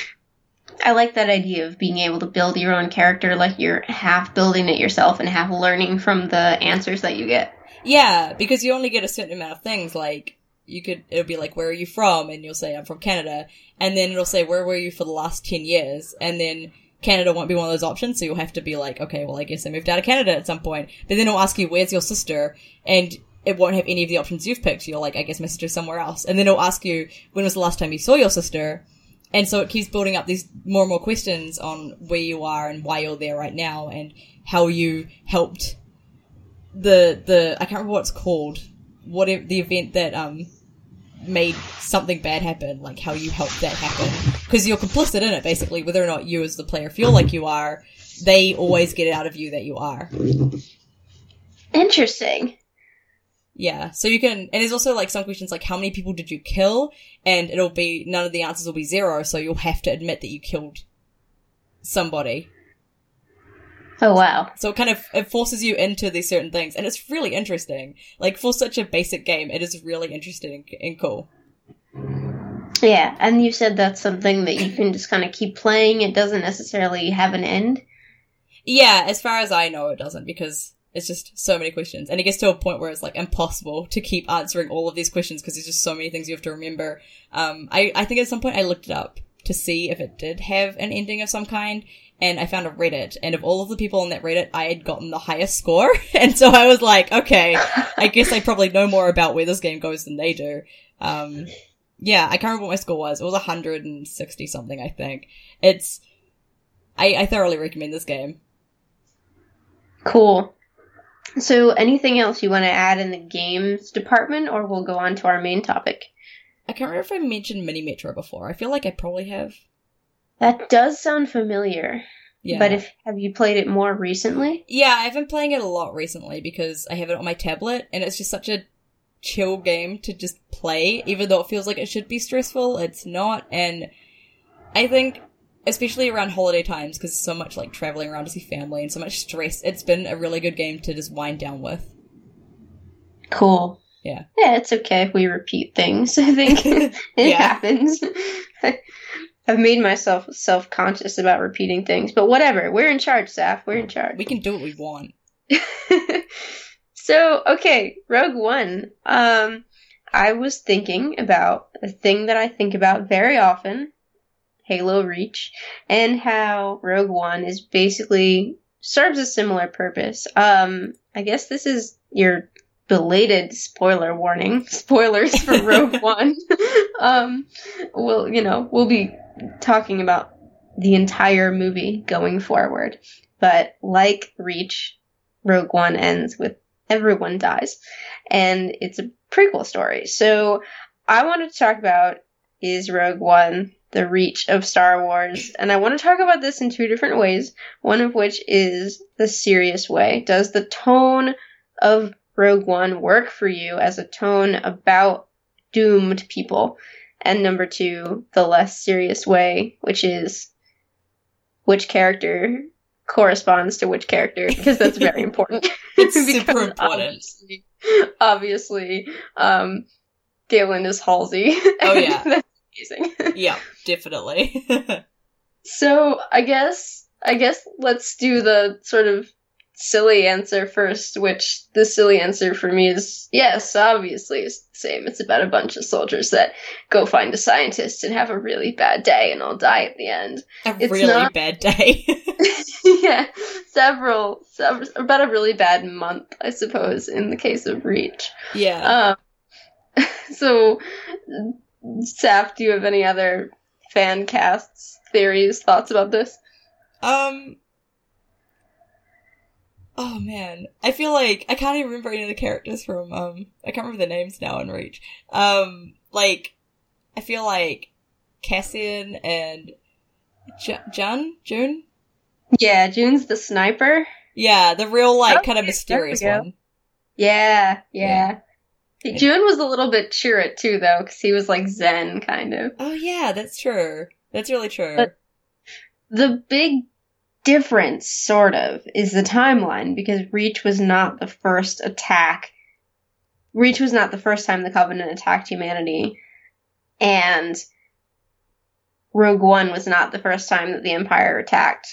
I like that idea of being able to build your own character, like you're half building it yourself and half learning from the answers that you get. Yeah, because you only get a certain amount of things. Like, you could, it'll be like, where are you from? And you'll say, I'm from Canada. And then it'll say, where were you for the last ten years? And then Canada won't be one of those options, so you'll have to be like, okay, well, I guess I moved out of Canada at some point. But then it'll ask you, where's your sister? And it won't have any of the options you've picked. So you're like, I guess my sister's somewhere else. And then it'll ask you, when was the last time you saw your sister? And so it keeps building up these more and more questions on where you are and why you're there right now and how you helped the, the I can't remember what it's called, what the event that um made something bad happen, like how you helped that happen. Because you're complicit in it, basically, whether or not you as the player feel like you are, they always get it out of you that you are. Interesting. Yeah, so you can, and there's also like some questions like, how many people did you kill? And it'll be, none of the answers will be zero, so you'll have to admit that you killed somebody. Oh wow. So it kind of, it forces you into these certain things, and it's really interesting. Like, for such a basic game, it is really interesting and cool. Yeah, and you said that's something that you can just kind of keep playing, it doesn't necessarily have an end? Yeah, as far as I know it doesn't, because it's just so many questions. And it gets to a point where it's, like, impossible to keep answering all of these questions because there's just so many things you have to remember. Um, I, I think at some point I looked it up to see if it did have an ending of some kind, and I found a Reddit. And of all of the people on that Reddit, I had gotten the highest score. And so I was like, okay, I guess I probably know more about where this game goes than they do. Um, yeah, I can't remember what my score was. It was one hundred sixty-something, I think. It's... I, I thoroughly recommend this game. Cool. So anything else you want to add in the games department, or we'll go on to our main topic? I can't remember if I mentioned Mini Metro before. I feel like I probably have. That does sound familiar. Yeah. But if have you played it more recently? Yeah, I've been playing it a lot recently because I have it on my tablet, and it's just such a chill game to just play, even though it feels like it should be stressful. It's not, and I think especially around holiday times, because so much, like, traveling around to see family and so much stress, it's been a really good game to just wind down with. Cool. Yeah. Yeah, it's okay if we repeat things, I think. It yeah. happens. I've made myself self-conscious about repeating things, but whatever. We're in charge, Saf. We're in charge. We can do what we want. So, okay, Rogue One. Um, I was thinking about a thing that I think about very often, Halo Reach, and how Rogue One is basically serves a similar purpose. Um, I guess this is your belated spoiler warning. Spoilers for Rogue One. Um, we'll, you know, we'll be talking about the entire movie going forward. But like Reach, Rogue One ends with everyone dies, and it's a prequel story. So I wanted to talk about, is Rogue One the reach of Star Wars? And I want to talk about this in two different ways, one of which is the serious way. Does the tone of Rogue One work for you as a tone about doomed people? And number two, the less serious way, which is which character corresponds to which character, because that's very important. It's super important. Obviously, obviously um, Galen is Halsey. Oh, yeah. Yeah, definitely. So I guess I guess let's do the sort of silly answer first, which the silly answer for me is yes, obviously it's the same. It's about a bunch of soldiers that go find a scientist and have a really bad day and all die at the end. A it's really not... bad day. Yeah, several, several, about a really bad month, I suppose, in the case of Reach. Yeah. Um, so... Saf, do you have any other fan casts, theories, thoughts about this? Um. Oh man, I feel like I can't even remember any of the characters from um. I can't remember the names now in Reach. Um, like I feel like Cassian and J- Jun, June, Yeah, June's the sniper. Yeah, the real, like, oh, kind of mysterious one. Yeah, yeah. yeah. June was a little bit Chirrut, too, though, because he was, like, zen, kind of. Oh, yeah, that's true. That's really true. But the big difference, sort of, is the timeline, because Reach was not the first attack. Reach was not the first time the Covenant attacked humanity, and Rogue One was not the first time that the Empire attacked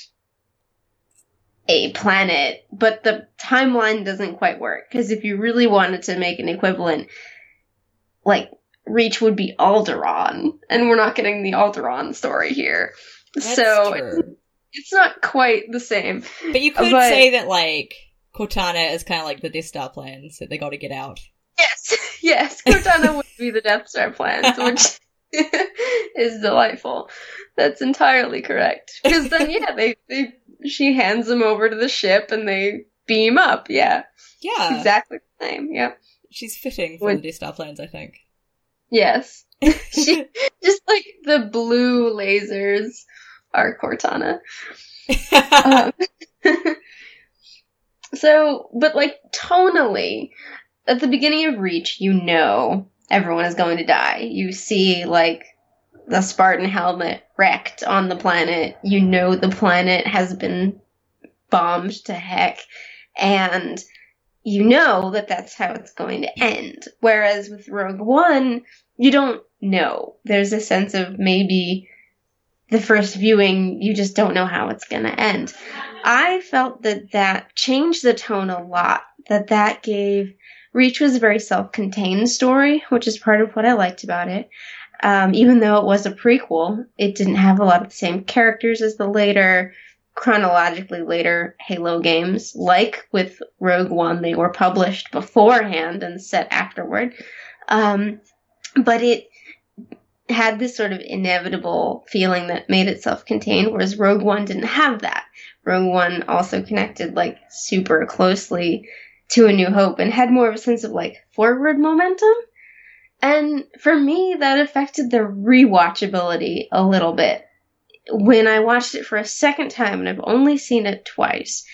a planet, but the timeline doesn't quite work, because if you really wanted to make an equivalent, like, Reach would be Alderaan, and we're not getting the Alderaan story here. That's so it's, it's not quite the same. But you could but, say that, like, Cortana is kind of like the Death Star plans that they got to get out. Yes, yes, Cortana would be the Death Star plans, which... is delightful. That's entirely correct. Because then, yeah, they, they she hands them over to the ship and they beam up. Yeah, yeah, exactly the same. Yeah, she's fitting for when, the Death Star plans, I think. Yes, she just like the blue lasers are Cortana. um, so, but like tonally, at the beginning of Reach, you know. Everyone is going to die. You see, like, the Spartan helmet wrecked on the planet. You know the planet has been bombed to heck. And you know that that's how it's going to end. Whereas with Rogue One, you don't know. There's a sense of maybe the first viewing, you just don't know how it's going to end. I felt that that changed the tone a lot. That that gave... Reach was a very self-contained story, which is part of what I liked about it. Um, even though it was a prequel, it didn't have a lot of the same characters as the later, chronologically later Halo games. Like with Rogue One, they were published beforehand and set afterward. Um, but it had this sort of inevitable feeling that made it self-contained, whereas Rogue One didn't have that. Rogue One also connected, like, super closely to A New Hope and had more of a sense of, like, forward momentum. And for me, that affected the rewatchability a little bit. When I watched it for a second time, and I've only seen it twice,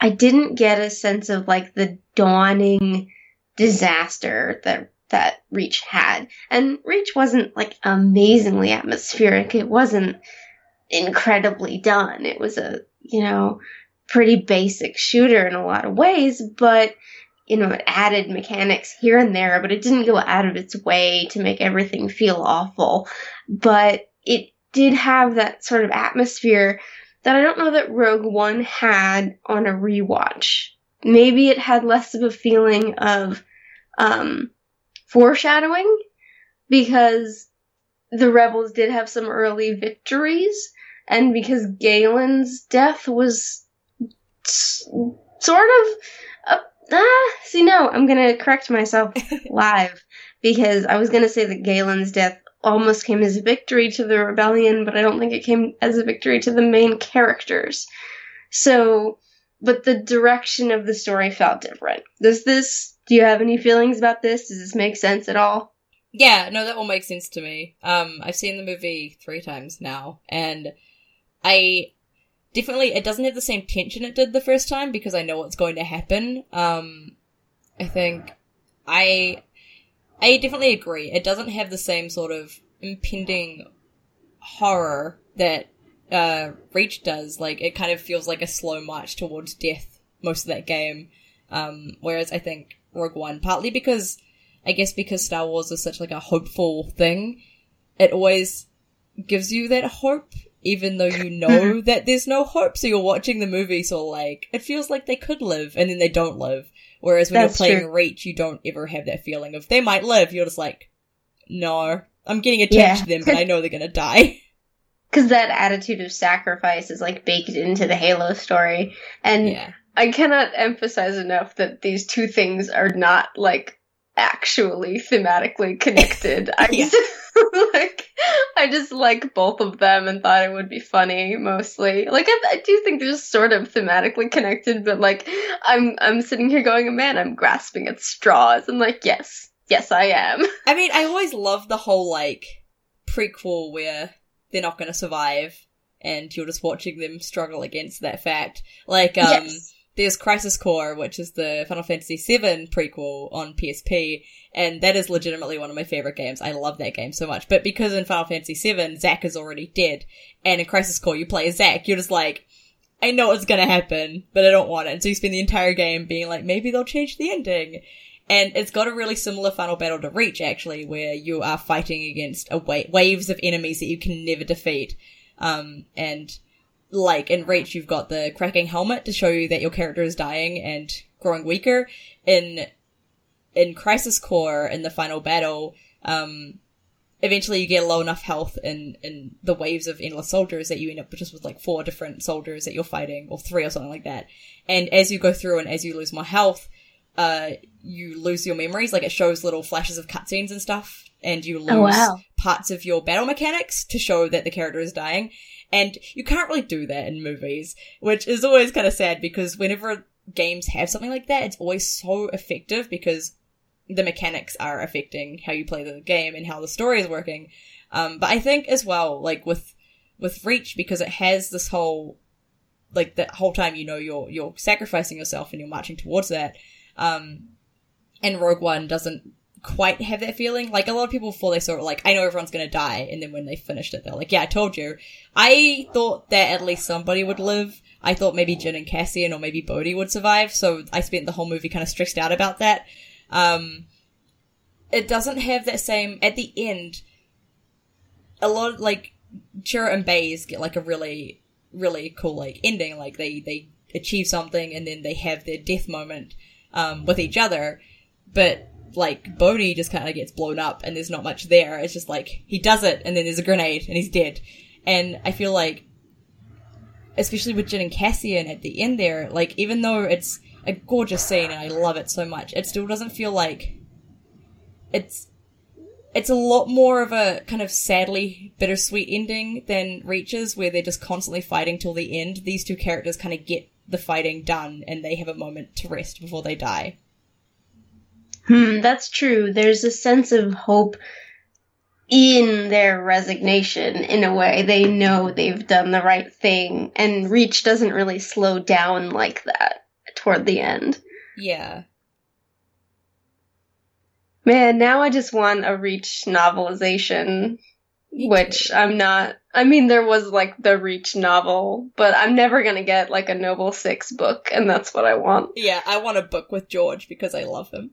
I didn't get a sense of, like, the dawning disaster that that Reach had. And Reach wasn't, like, amazingly atmospheric. It wasn't incredibly done. It was a, you know... pretty basic shooter in a lot of ways, but, you know, it added mechanics here and there, but it didn't go out of its way to make everything feel awful. But it did have that sort of atmosphere that I don't know that Rogue One had on a rewatch. Maybe it had less of a feeling of um, foreshadowing, because the Rebels did have some early victories, and because Galen's death was... sort of uh, ah, see no I'm gonna correct myself live, because I was gonna say that Galen's death almost came as a victory to the rebellion, but I don't think it came as a victory to the main characters. So, but the direction of the story felt different. Does this, do you have any feelings about this? Does this make sense at all? Yeah, no, that all makes sense to me. um I've seen the movie three times now, and I definitely, it doesn't have the same tension it did the first time, because I know what's going to happen. Um, I think I, I definitely agree. It doesn't have the same sort of impending horror that uh, Reach does. Like, it kind of feels like a slow march towards death most of that game. Um, whereas I think Rogue One, partly because, I guess because Star Wars is such like a hopeful thing, it always gives you that hope, even though you know that there's no hope, so you're watching the movie, so, like, it feels like they could live, and then they don't live. Whereas when That's you're playing true. Reach, you don't ever have that feeling of, they might live, you're just like, no, I'm getting attached yeah. to them, but I know they're gonna die. Because that attitude of sacrifice is, like, baked into the Halo story, and yeah. I cannot emphasize enough that these two things are not, like, actually thematically connected. I just, like, I just like both of them and thought it would be funny mostly. Like, I, I do think they're just sort of thematically connected, but, like, I'm I'm sitting here going, man, I'm grasping at straws. I'm like, yes, yes, I am. I mean, I always love the whole, like, prequel where they're not going to survive, and you're just watching them struggle against that fact. Like, um, yes. There's Crisis Core, which is the Final Fantasy seven prequel on P S P, and that is legitimately one of my favourite games. I love that game so much. But because in Final Fantasy seven, Zack is already dead, and in Crisis Core you play as Zack, you're just like, I know it's gonna happen, but I don't want it. And so you spend the entire game being like, maybe they'll change the ending. And it's got a really similar final battle to Reach, actually, where you are fighting against a wa- waves of enemies that you can never defeat. Um, and, like, in Reach, you've got the cracking helmet to show you that your character is dying and growing weaker. In in Crisis Core, in the final battle, um, eventually you get low enough health in, in the waves of endless soldiers that you end up just with, like, four different soldiers that you're fighting, or three or something like that. And as you go through and as you lose more health, uh, you lose your memories. Like, it shows little flashes of cutscenes and stuff, and you lose oh, wow. parts of your battle mechanics to show that the character is dying. And you can't really do that in movies, which is always kind of sad, because whenever games have something like that, it's always so effective because the mechanics are affecting how you play the game and how the story is working. Um, but I think as well, like with with Reach, because it has this whole, like, the whole time, you know, you're you're sacrificing yourself and you're marching towards that. Um, and Rogue One doesn't quite have that feeling. Like, a lot of people before they saw it, like, I know everyone's gonna die, and then when they finished it, they're like, yeah, I told you. I thought that at least somebody would live. I thought maybe Jin and Cassian or maybe Bodhi would survive, so I spent the whole movie kind of stressed out about that. Um, it doesn't have that same, at the end, a lot of, like, Chirrut and Baze get, like, a really, really cool, like, ending. Like, they, they achieve something, and then they have their death moment, um, with each other, but like, Bodhi just kind of gets blown up and there's not much there. It's just like, he does it and then there's a grenade and he's dead. And I feel like, especially with Jin and Cassian at the end there, like, even though it's a gorgeous scene and I love it so much, it still doesn't feel like, it's it's a lot more of a kind of sadly bittersweet ending than Reaches, where they're just constantly fighting till the end. These two characters kind of get the fighting done and they have a moment to rest before they die. Hmm, that's true. There's a sense of hope in their resignation, in a way. They know they've done the right thing, and Reach doesn't really slow down like that toward the end. Yeah. Man, now I just want a Reach novelization, which I'm not... I mean, there was, like, the Reach novel, but I'm never gonna get, like, a Noble Six book, and that's what I want. Yeah, I want a book with George, because I love him.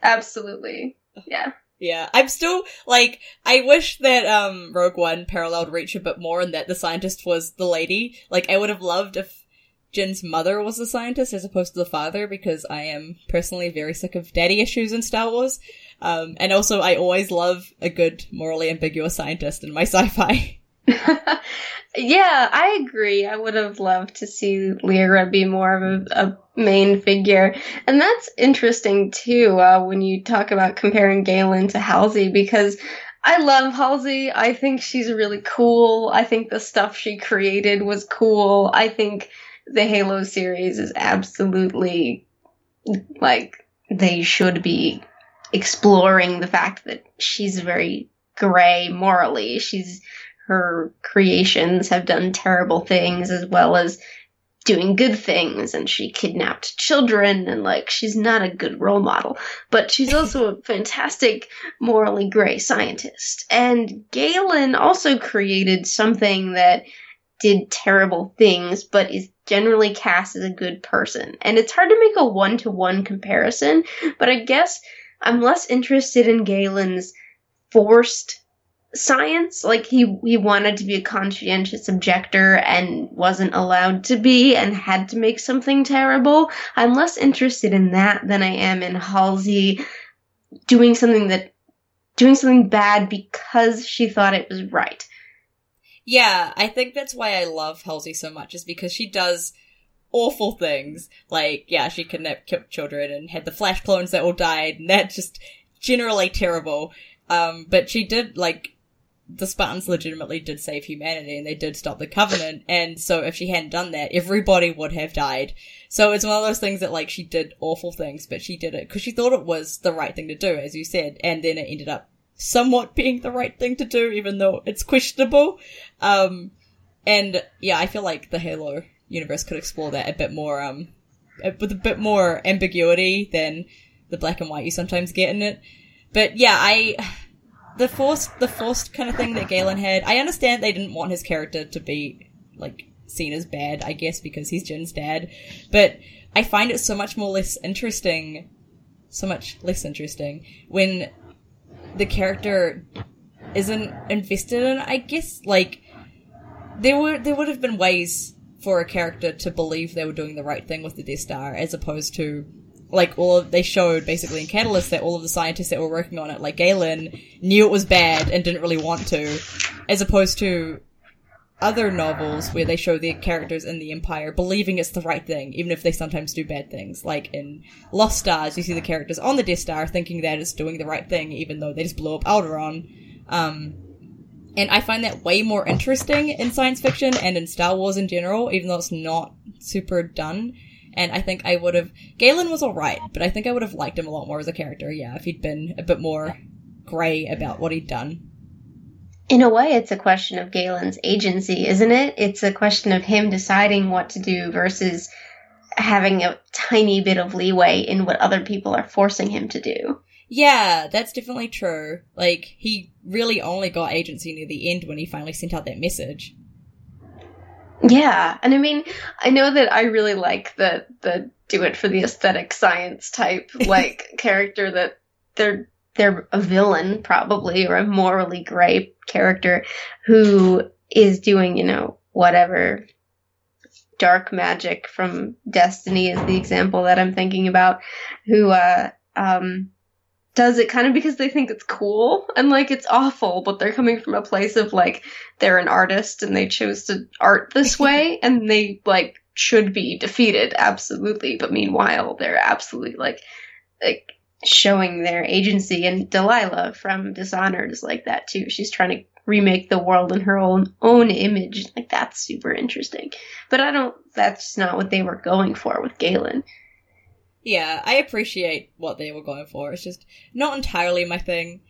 Absolutely. Yeah. Yeah. I'm still, like, I wish that um Rogue One paralleled Reach a bit more, and that the scientist was the lady. Like, I would have loved if Jin's mother was the scientist as opposed to the father, because I am personally very sick of daddy issues in Star Wars. Um and also I always love a good morally ambiguous scientist in my sci-fi. Yeah, I agree. I would have loved to see Lyra be more of a, a main figure. And that's interesting, too, uh, when you talk about comparing Galen to Halsey, because I love Halsey. I think she's really cool. I think the stuff she created was cool. I think the Halo series is absolutely, like, they should be exploring the fact that she's very gray morally. She's... Her creations have done terrible things as well as doing good things, and she kidnapped children, and, like, she's not a good role model. But she's also a fantastic morally gray scientist. And Galen also created something that did terrible things, but is generally cast as a good person. And it's hard to make a one-to-one comparison, but I guess I'm less interested in Galen's forced science. Like, he he wanted to be a conscientious objector and wasn't allowed to be and had to make something terrible. I'm less interested in that than I am in Halsey doing something that doing something bad because she thought it was right. Yeah, I think that's why I love Halsey so much, is because she does awful things. Like, yeah, she kidnapped children and had the Flash clones that all died, and that's just generally terrible. Um, but she did, like, the Spartans legitimately did save humanity, and they did stop the Covenant, and so if she hadn't done that, everybody would have died. So it's one of those things that, like, she did awful things, but she did it because she thought it was the right thing to do, as you said, and then it ended up somewhat being the right thing to do, even though it's questionable. Um, And yeah, I feel like the Halo universe could explore that a bit more, um, with a bit more ambiguity than the black and white you sometimes get in it. But yeah, I the forced the forced kind of thing that Galen had. I understand they didn't want his character to be like seen as bad, I guess, because he's Jin's dad. But I find it so much more less interesting, so much less interesting when the character isn't invested in. I guess like there were there would have been ways for a character to believe they were doing the right thing with the Death Star, as opposed to like all of, they showed basically in Catalyst that all of the scientists that were working on it, like Galen, knew it was bad and didn't really want to, as opposed to other novels where they show the characters in the Empire believing it's the right thing, even if they sometimes do bad things. Like in Lost Stars, you see the characters on the Death Star thinking that it's doing the right thing, even though they just blew up Alderaan. Um, and I find that way more interesting in science fiction and in Star Wars in general, even though it's not super done. And I think I would have... Galen was alright, but I think I would have liked him a lot more as a character, yeah, if he'd been a bit more grey about what he'd done. In a way, it's a question of Galen's agency, isn't it? It's a question of him deciding what to do versus having a tiny bit of leeway in what other people are forcing him to do. Yeah, that's definitely true. Like, he really only got agency near the end when he finally sent out that message. Yeah, and I mean, I know that I really like the, the do-it-for-the-aesthetic science type, like, character that they're... They're a villain, probably, or a morally gray character who is doing, you know, whatever dark magic from Destiny is the example that I'm thinking about, who uh, um, does it kind of because they think it's cool and, like, it's awful, but they're coming from a place of, like, they're an artist and they chose to art this way and they, like, should be defeated, absolutely. But meanwhile, they're absolutely, like, like... showing their agency. And Delilah from Dishonored is like that too. She's trying to remake the world in her own own image. Like, that's super interesting. But I don't, that's not what they were going for with Galen. Yeah, I appreciate what they were going for. It's just not entirely my thing.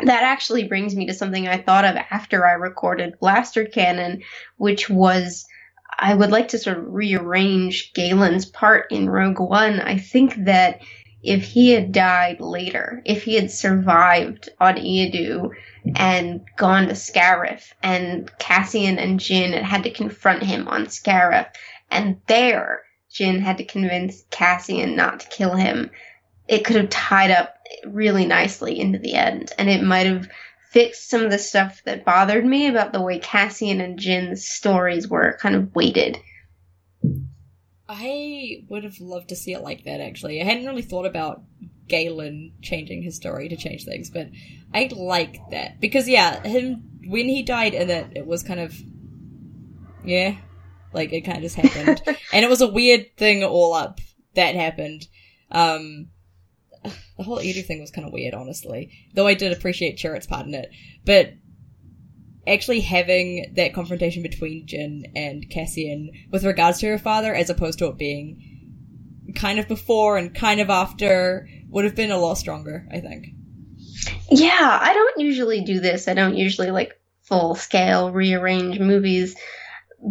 That actually brings me to something I thought of after I recorded Blaster Cannon, which was I would like to sort of rearrange Galen's part in Rogue One. I think that if he had died later, if he had survived on Iaddu and gone to Scarif, and Cassian and Jin had, had to confront him on Scarif, and there Jin had to convince Cassian not to kill him, it could have tied up really nicely into the end, and it might have fixed some of the stuff that bothered me about the way Cassian and Jin's stories were kind of weighted. I would have loved to see it like that, actually. I hadn't really thought about Galen changing his story to change things, but I like that. Because, yeah, him when he died in it, it was kind of... Yeah. Like, it kind of just happened. And it was a weird thing all up that happened. Um... The whole Iaddu thing was kind of weird, honestly. Though I did appreciate Chirrut's part in it. But actually having that confrontation between Jin and Cassian with regards to her father, as opposed to it being kind of before and kind of after, would have been a lot stronger, I think. Yeah, I don't usually do this. I don't usually, like, full-scale rearrange movies,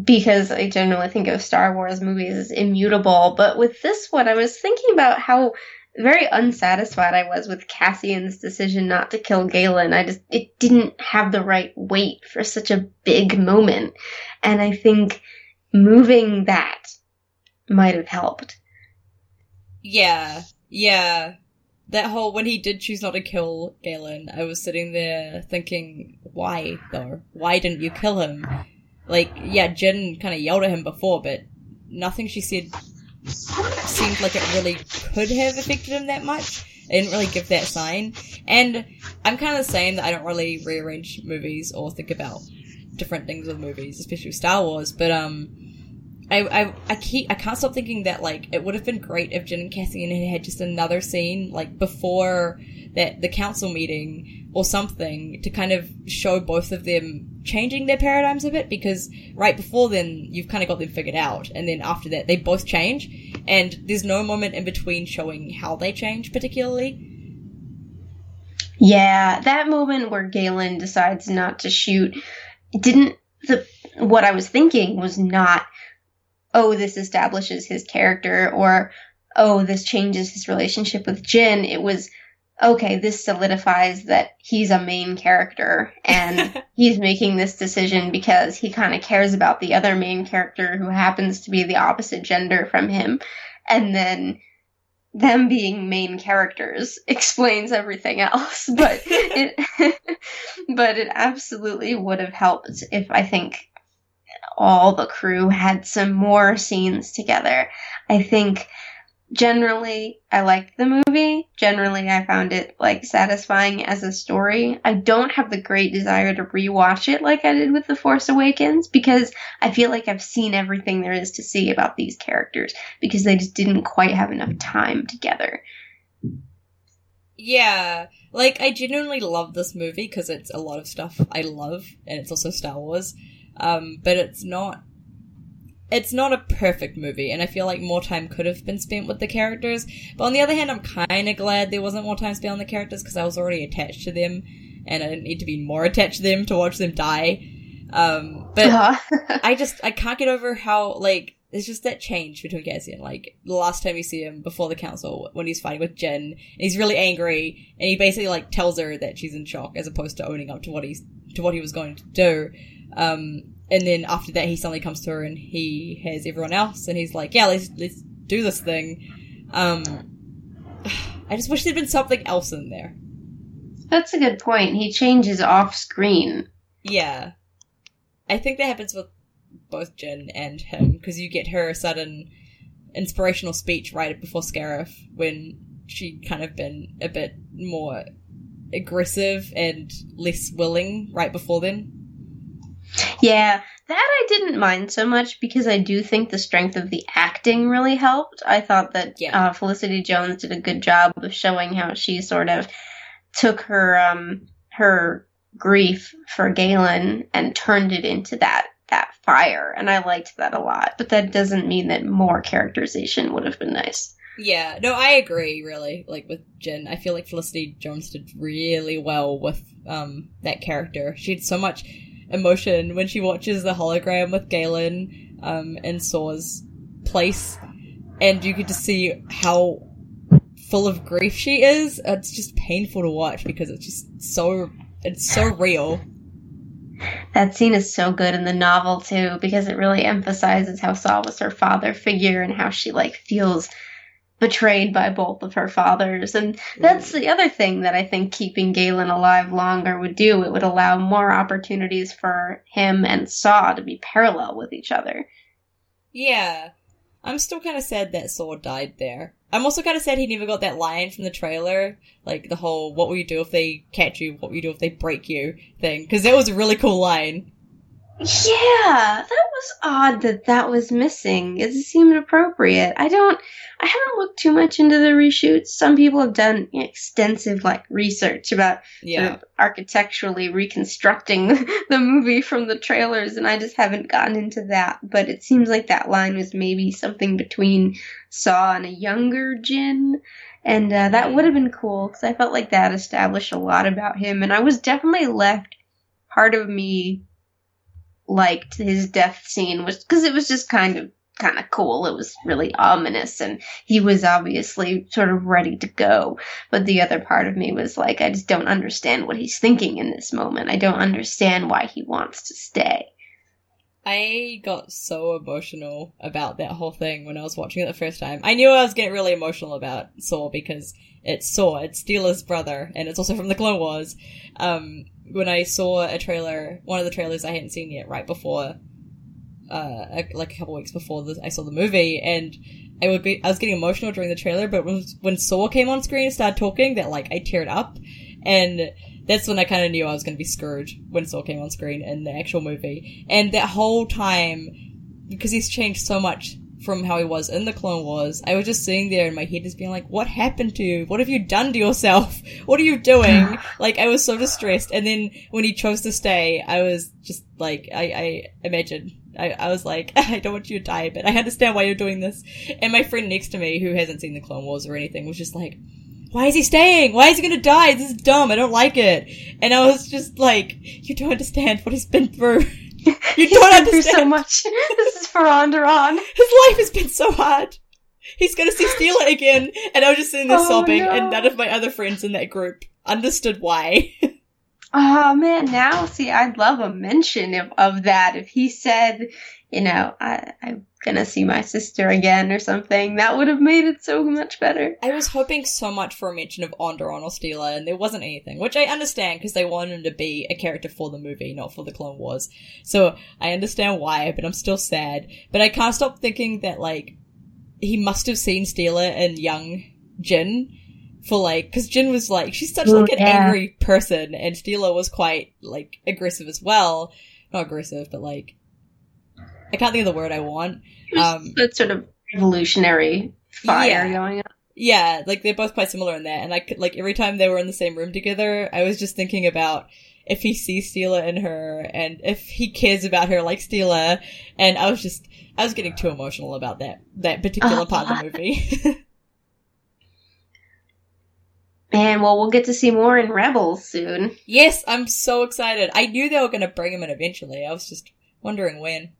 because I generally think of Star Wars movies as immutable. But with this one, I was thinking about how very unsatisfied I was with Cassian's decision not to kill Galen. I just, it didn't have the right weight for such a big moment. And I think moving that might have helped. Yeah, yeah. That whole, when he did choose not to kill Galen, I was sitting there thinking, why, though? Why didn't you kill him? Like, yeah, Jin kind of yelled at him before, but nothing she said seemed like it really could have affected him that much. I didn't really give that sign. And I'm kind of the same, that I don't really rearrange movies or think about different things with movies, especially with Star Wars. But um, I I I, keep, I can't stop thinking that, like, it would have been great if Jin and Cassian had had just another scene, like, before that the council meeting or something, to kind of show both of them changing their paradigms a bit, because right before then you've kind of got them figured out, and then after that they both change, and there's no moment in between showing how they change particularly. Yeah, that moment where Galen decides not to shoot didn't the what I was thinking was not, oh, this establishes his character, or, oh, this changes his relationship with Jin. It was, okay, this solidifies that he's a main character, and he's making this decision because he kind of cares about the other main character who happens to be the opposite gender from him. And then them being main characters explains everything else. But it, but it absolutely would have helped if, I think, all the crew had some more scenes together. I think generally I liked the movie. Generally I found it like satisfying as a story. I don't have the great desire to rewatch it like I did with The Force Awakens, because I feel like I've seen everything there is to see about these characters, because they just didn't quite have enough time together. Yeah, like I genuinely love this movie because it's a lot of stuff I love, and it's also Star Wars. Um, but it's not, it's not a perfect movie, and I feel like more time could have been spent with the characters. But on the other hand, I'm kind of glad there wasn't more time spent on the characters, because I was already attached to them, and I didn't need to be more attached to them to watch them die. Um, but uh-huh. I just, I can't get over how, like, it's just that change between Cassian. Like, the last time you see him before the council, when he's fighting with Jin, and he's really angry, and he basically, like, tells her that she's in shock, as opposed to owning up to what he's, to what he was going to do. Um, and then after that, he suddenly comes to her and he has everyone else, and he's like, yeah, let's, let's do this thing. Um, I just wish there'd been something else in there. That's a good point. He changes off screen. Yeah. I think that happens with both Jin and him, because you get her sudden inspirational speech right before Scarif, when she'd kind of been a bit more aggressive and less willing right before then. Yeah, that I didn't mind so much, because I do think the strength of the acting really helped. I thought that yeah. uh, Felicity Jones did a good job of showing how she sort of took her um, her grief for Galen and turned it into that, that fire, and I liked that a lot. But that doesn't mean that more characterization would have been nice. Yeah, no, I agree, really, like, with Jin. I feel like Felicity Jones did really well with um, that character. She had so much emotion when she watches the hologram with Galen um, in Saw's place, and you get to see how full of grief she is. It's just painful to watch, because it's just so, it's so real. That scene is so good in the novel too, because it really emphasizes how Saw was her father figure, and how she, like, feels betrayed by both of her fathers. And that's the other thing that I think keeping Galen alive longer would do. It would allow more opportunities for him and Saw to be parallel with each other. Yeah. I'm still kind of sad that Saw died there. I'm also kind of sad he never got that line from the trailer, like the whole, what will you do if they catch you, what will you do if they break you thing, because that was a really cool line. Yeah, that was odd that that was missing. It seemed appropriate. I don't, I haven't looked too much into the reshoots. Some people have done extensive, like, research about yeah. sort of architecturally reconstructing the movie from the trailers, and I just haven't gotten into that. But it seems like that line was maybe something between Saw and a younger Jin, and uh, that would have been cool, because I felt like that established a lot about him, and I was definitely left, part of me liked his death scene, was because it was just kind of kind of cool. It was really ominous, and he was obviously sort of ready to go. But the other part of me was like, I just don't understand what he's thinking in this moment. I don't understand why he wants to stay. I got so emotional about that whole thing when I was watching it the first time. I knew I was getting really emotional about Saw, because it's Saw, it's Steela's brother, and it's also from the Clone Wars. Um, when I saw a trailer, one of the trailers I hadn't seen yet, right before, uh, like a couple weeks before the, I saw the movie, and I would be, I was getting emotional during the trailer, but when, when Saw came on screen and started talking, that, like, I teared up, and that's when I kind of knew I was going to be screwed, when Saw came on screen in the actual movie. And that whole time, because he's changed so much from how he was in the Clone Wars, I was just sitting there in my head just being like, what happened to you? What have you done to yourself? What are you doing? Like, I was so distressed. And then when he chose to stay, I was just like, I, I imagine, I, I was like, I don't want you to die, but I understand why you're doing this. And my friend next to me, who hasn't seen the Clone Wars or anything, was just like, why is he staying? Why is he gonna die? This is dumb. I don't like it. And I was just like, you don't understand what he's been through. You don't understand. He's been through so much. This is for on to on. His life has been so hard. He's going to see Steela again. And I was just sitting there oh, sobbing, no. and none of my other friends in that group understood why. Oh, man. Now, see, I'd love a mention of, of that. If he said, you know, I, I'm going to see my sister again or something, that would have made it so much better. I was hoping so much for a mention of Onderon or Steela, and there wasn't anything, which I understand because they wanted him to be a character for the movie, not for the Clone Wars. So I understand why, but I'm still sad. But I can't stop thinking that, like, he must have seen Steela and young Jin for, like, because Jin was, like, she's such, like, an yeah. angry person, and Steela was quite, like, aggressive as well. Not aggressive, but, like, I can't think of the word I want. Um, that sort of revolutionary fire yeah. going on. Yeah, like, they're both quite similar in that, and I could, like, every time they were in the same room together, I was just thinking about if he sees Steela in her, and if he cares about her like Steela, and I was just, I was getting too emotional about that, that particular uh, part of the movie. Man, well, we'll get to see more in Rebels soon. Yes, I'm so excited. I knew they were going to bring him in eventually. I was just wondering when.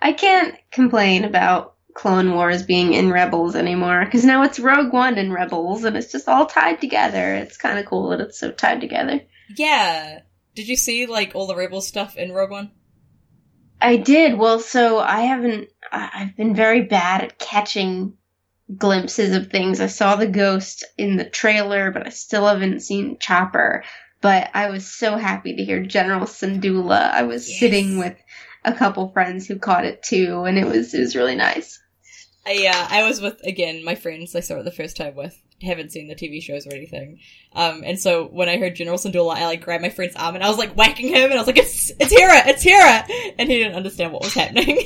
I can't complain about Clone Wars being in Rebels anymore, because now it's Rogue One and Rebels, and it's just all tied together. It's kind of cool that it's so tied together. Yeah. Did you see, like, all the Rebels stuff in Rogue One? I did. Well, so I haven't... I've been very bad at catching glimpses of things. I saw the Ghost in the trailer, but I still haven't seen Chopper. But I was so happy to hear General Syndulla. I was yes. sitting with a couple friends who caught it too, and it was it was really nice. Yeah, I was with, again, my friends I saw it the first time with. Haven't seen the T V shows or anything. Um, and so when I heard General Syndulla, I, like, grabbed my friend's arm and I was, like, whacking him, and I was like, it's it's Hera! It's Hera! And he didn't understand what was happening.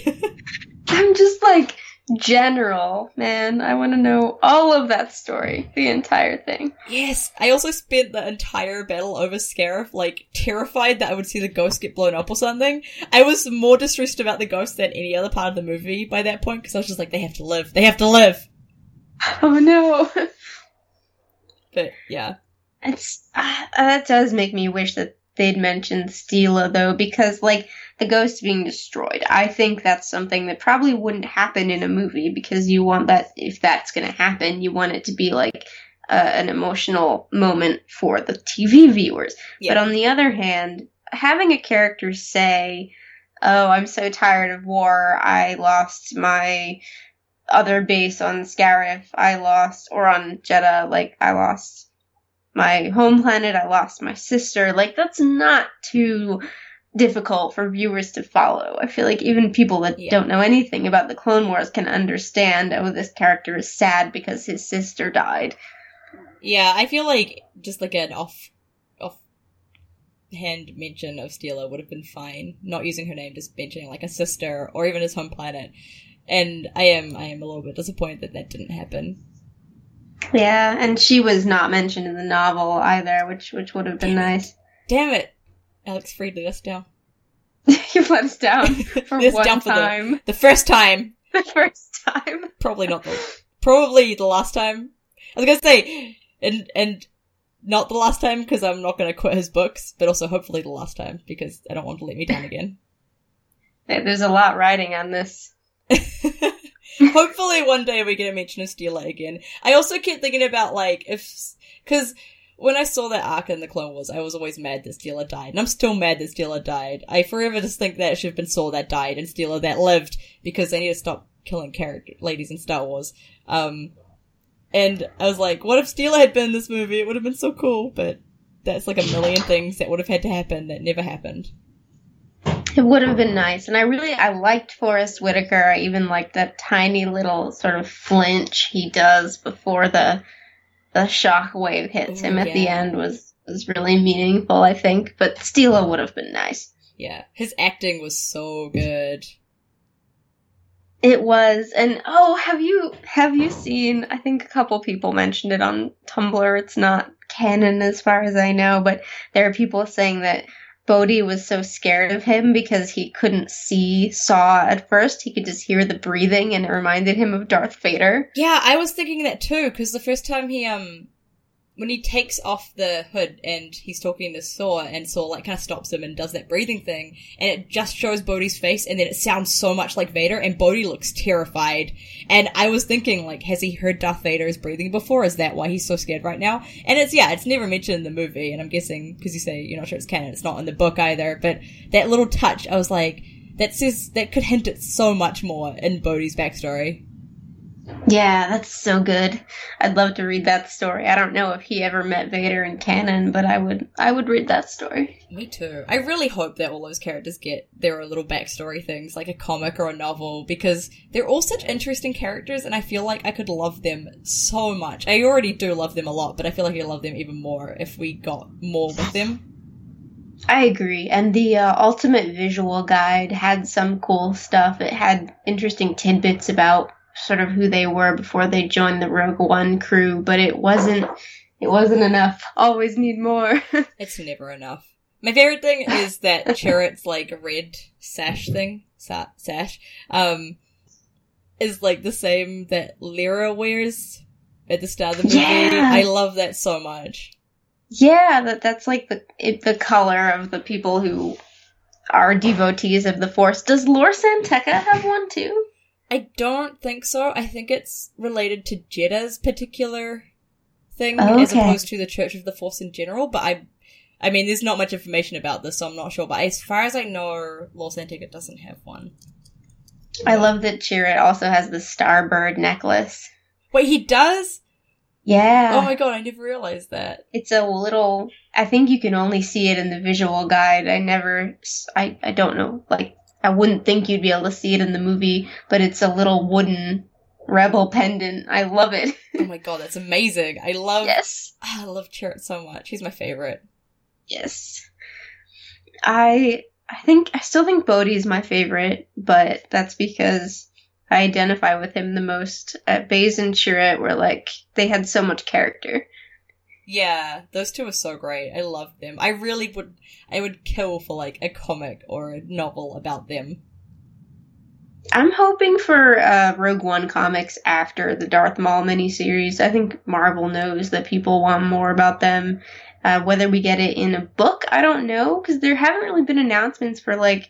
I'm just like, General, man, I want to know all of that story. The entire thing. Yes! I also spent the entire battle over Scarif, like, terrified that I would see the Ghost get blown up or something. I was more distressed about the Ghost than any other part of the movie by that point, because I was just like, they have to live. They have to live! Oh no! But, yeah. It's, uh, that does make me wish that they'd mentioned Steela, though, because, like, the Ghost being destroyed, I think that's something that probably wouldn't happen in a movie, because you want that, if that's going to happen, you want it to be, like, uh, an emotional moment for the T V viewers. Yeah. But on the other hand, having a character say, oh, I'm so tired of war, I lost my... other base on Scarif, I lost, or on Jedha, like, I lost my home planet, I lost my sister, like, that's not too difficult for viewers to follow. I feel like even people that yeah. don't know anything about the Clone Wars can understand, oh, this character is sad because his sister died. Yeah, I feel like just, like, an off hand mention of Steela would have been fine, not using her name, just mentioning, like, a sister, or even his home planet. And I am I am a little bit disappointed that that didn't happen. Yeah, and she was not mentioned in the novel either, which which would have been Damn nice. It. Damn it! Alex Freed let us down. You've let us down for one down time. For the, the first time. The first time. Probably not the... Probably the last time. I was going to say, and, and not the last time, because I'm not going to quit his books, but also hopefully the last time, because I don't want to let me down again. There's a lot riding on this. Hopefully one day we get a mention of Steela again. I also kept thinking about, like, if, because when I saw that arc in the Clone Wars, I was always mad that Steela died, and I'm still mad that Steela died. I forever just think that it should have been Saw that died and Steela that lived, because they need to stop killing character ladies in Star Wars. Um, and I was like, what if Steela had been in this movie? It would have been so cool. But that's, like, a million things that would have had to happen that never happened. It would have been nice. And I really, I liked Forrest Whitaker. I even liked that tiny little sort of flinch he does before the the shock wave hits him yeah. at the end was, was really meaningful, I think. But Steela would have been nice. Yeah. His acting was so good. It was. And, oh, have you, have you seen, I think a couple people mentioned it on Tumblr. It's not canon as far as I know, but there are people saying that Bodhi was so scared of him because he couldn't see Saw at first. He could just hear the breathing, and it reminded him of Darth Vader. Yeah, I was thinking that too, because the first time he, um, when he takes off the hood and he's talking to Saw, and Saw, like, kind of stops him and does that breathing thing, and it just shows Bodhi's face, and then it sounds so much like Vader, and Bodhi looks terrified. And I was thinking, like, has he heard Darth Vader's breathing before? Is that why he's so scared right now? And it's, yeah, it's never mentioned in the movie, and I'm guessing, because you say you're not sure it's canon, it's not in the book either, but that little touch, I was like, that says, that could hint at so much more in Bodhi's backstory. Yeah, that's so good. I'd love to read that story. I don't know if he ever met Vader in canon, but I would I would read that story. Me too. I really hope that all those characters get their little backstory things, like a comic or a novel, because they're all such interesting characters, and I feel like I could love them so much. I already do love them a lot, but I feel like I'd love them even more if we got more with them. I agree, and the uh, Ultimate Visual Guide had some cool stuff. It had interesting tidbits about sort of who they were before they joined the Rogue One crew, but it wasn't it wasn't enough. Always need more. It's never enough. My favorite thing is that Chirrut's, like, red sash thing, sa- sash, um, is, like, the same that Lyra wears at the start of the movie. Yeah! I love that so much. Yeah, that that's, like, the it, the color of the people who are devotees of the Force. Does Lor San Tekka have one, too? I don't think so. I think it's related to Jeddah's particular thing, okay, as opposed to the Church of the Force in general. But I, I mean, there's not much information about this, so I'm not sure. But as far as I know, Lor San Tekka doesn't have one. I love that Chirrut also has the Starbird necklace. Wait, he does? Yeah. Oh my god, I never realized that. It's a little. I think you can only see it in the visual guide. I never. I I don't know. Like, I wouldn't think you'd be able to see it in the movie, but it's a little wooden rebel pendant. I love it. Oh my god, that's amazing. I love Yes. I love Chirrut so much. He's my favorite. Yes. I I think I still think Bodhi's my favorite, but that's because I identify with him the most. At Baze and Chirrut were like, they had so much character. Yeah, those two are so great. I love them. I really would, I would kill for, like, a comic or a novel about them. I'm hoping for uh, Rogue One comics after the Darth Maul miniseries. I think Marvel knows that people want more about them. Uh, whether we get it in a book, I don't know, because there haven't really been announcements for, like,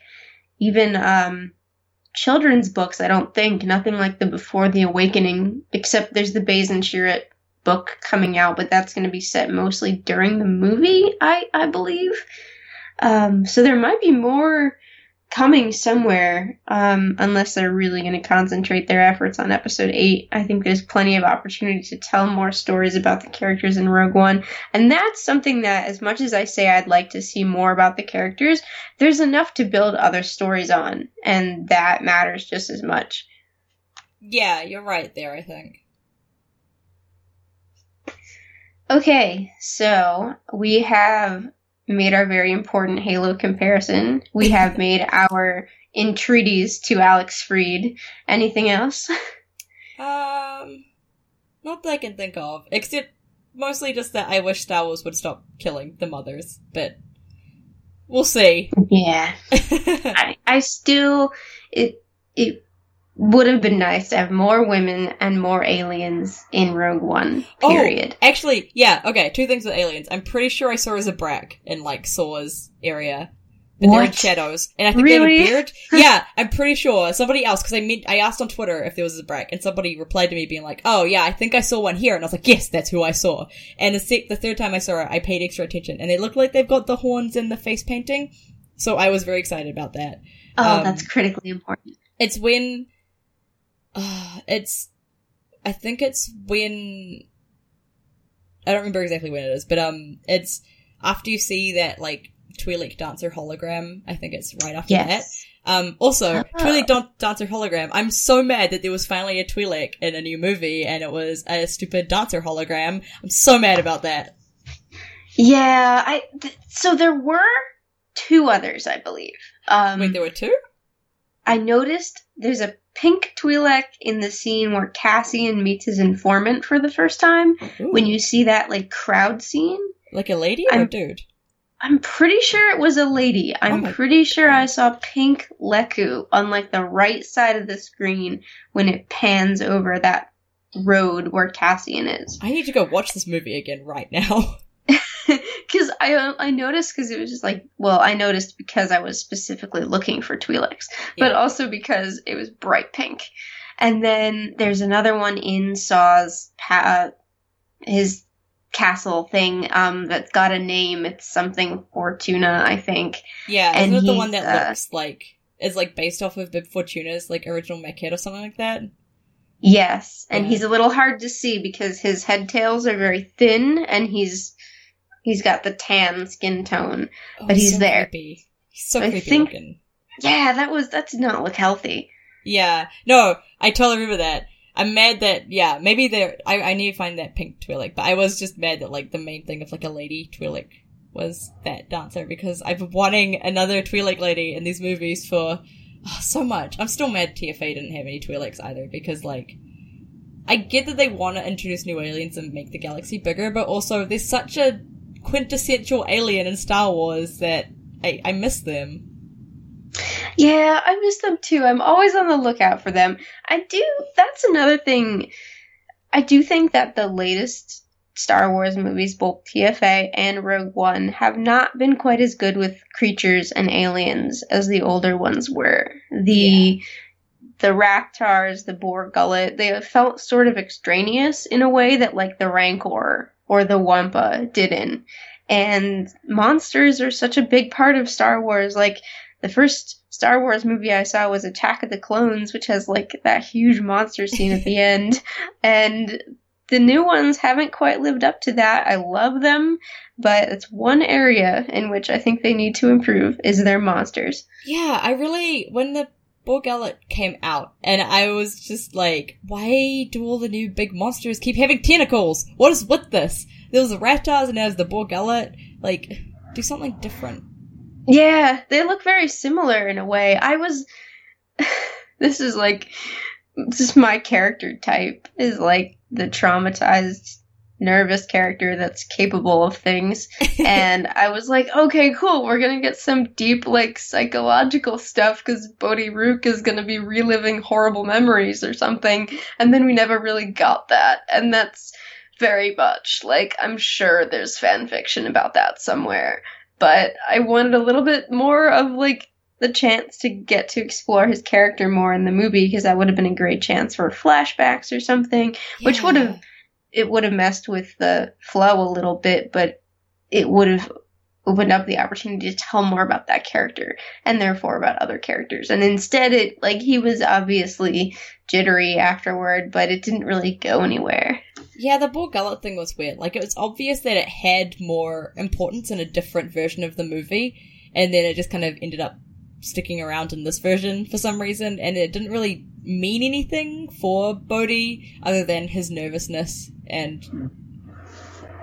even um, children's books, I don't think. Nothing like the Before the Awakening, except there's the Baze and Chirrut book coming out, but that's going to be set mostly during the movie, I, I believe. Um, so there might be more coming somewhere, um, unless they're really going to concentrate their efforts on Episode eight. I think there's plenty of opportunity to tell more stories about the characters in Rogue One, and that's something that, as much as I say I'd like to see more about the characters, there's enough to build other stories on, and that matters just as much. Yeah, you're right there, I think. Okay, so we have made our very important Halo comparison. We have made our entreaties to Alex Freed. Anything else? Um, not that I can think of, except mostly just that I wish Star Wars would stop killing the mothers, but we'll see. Yeah. I, I still, it, it would have been nice to have more women and more aliens in Rogue One, period. Oh, actually, yeah, okay, two things with aliens. I'm pretty sure I saw a Zabrak in, like, Saw's area. But what? They're in shadows. And I think really? They have a beard. Yeah, I'm pretty sure. Somebody else, because I meant, I asked on Twitter if there was a Zabrak, and somebody replied to me being like, oh, yeah, I think I saw one here. And I was like, yes, that's who I saw. And the, sec- the third time I saw it, I paid extra attention. And they look like they've got the horns and the face painting. So I was very excited about that. Oh, um, that's critically important. It's when... Uh, it's, I think it's when, I don't remember exactly when it is, but, um, it's after you see that, like, Twi'lek Dancer hologram, I think it's right after yes. that. Um, also, oh. Twi'lek Dan- Dancer hologram, I'm so mad that there was finally a Twi'lek in a new movie, and it was a stupid Dancer hologram. I'm so mad about that. Yeah, I, th- so there were two others, I believe. Um. Wait, there were two? I noticed there's a pink Twi'lek in the scene where Cassian meets his informant for the first time. Ooh. When you see that, like, crowd scene. Like a lady or I'm, a dude? I'm pretty sure it was a lady. I'm oh pretty God. sure I saw pink Leku on, like, the right side of the screen when it pans over that road where Cassian is. I need to go watch this movie again right now. Because I I noticed because it was just like, well, I noticed because I was specifically looking for Twi'leks, yeah. But also because it was bright pink. And then there's another one in Saw's, pa- his castle thing um, that's got a name. It's something Fortuna, I think. Yeah, isn't and it the one that uh, looks like, is like based off of Bib Fortuna's like original maquette or something like that? Yes, and yeah. He's a little hard to see because his head tails are very thin and he's... He's got the tan skin tone, oh, but he's so there. Creepy. He's so I creepy think, looking. Yeah, that was, that did not look healthy. Yeah. No, I totally remember that. I'm mad that, yeah, maybe there, I, I need to find that pink Twi'lek, but I was just mad that, like, the main thing of, like, a lady Twi'lek was that dancer, because I've been wanting another Twi'lek lady in these movies for oh, so much. I'm still mad T F A didn't have any Twi'leks either, because, like, I get that they want to introduce new aliens and make the galaxy bigger, but also there's such a quintessential alien in Star Wars that I, I miss them. Yeah, I miss them too. I'm always on the lookout for them. I do, that's another thing. I do think that the latest Star Wars movies, both T F A and Rogue One, have not been quite as good with creatures and aliens as the older ones were. The yeah. The Raktars, the Boar Gullet, they felt sort of extraneous in a way that, like, the Rancor or the Wampa didn't. And monsters are such a big part of Star Wars. Like, the first Star Wars movie I saw was Attack of the Clones, which has, like, that huge monster scene at the end. And the new ones haven't quite lived up to that. I love them, but it's one area in which I think they need to improve, is their monsters. Yeah, I really... When the Boar Gullet came out, and I was just like, why do all the new big monsters keep having tentacles? What is with this? There was the Raptors, and now there's the Boar Gullet. Like, do something different. Yeah, they look very similar in a way. I was... This is like... Just my character type is like the traumatized, nervous character that's capable of things. And I was like, okay, cool, we're gonna get some deep, like, psychological stuff because Bodhi Rook is gonna be reliving horrible memories or something. And then we never really got that. And that's very much, like, I'm sure there's fan fiction about that somewhere. But I wanted a little bit more of, like, the chance to get to explore his character more in the movie, because that would have been a great chance for flashbacks or something, yeah. which would have... It would have messed with the flow a little bit, but it would have opened up the opportunity to tell more about that character and therefore about other characters. And instead, it like he was obviously jittery afterward, but it didn't really go anywhere. Yeah, the Boar Gullet thing was weird. Like, it was obvious that it had more importance in a different version of the movie, and then it just kind of ended up sticking around in this version for some reason, and it didn't really mean anything for Bodhi other than his nervousness, and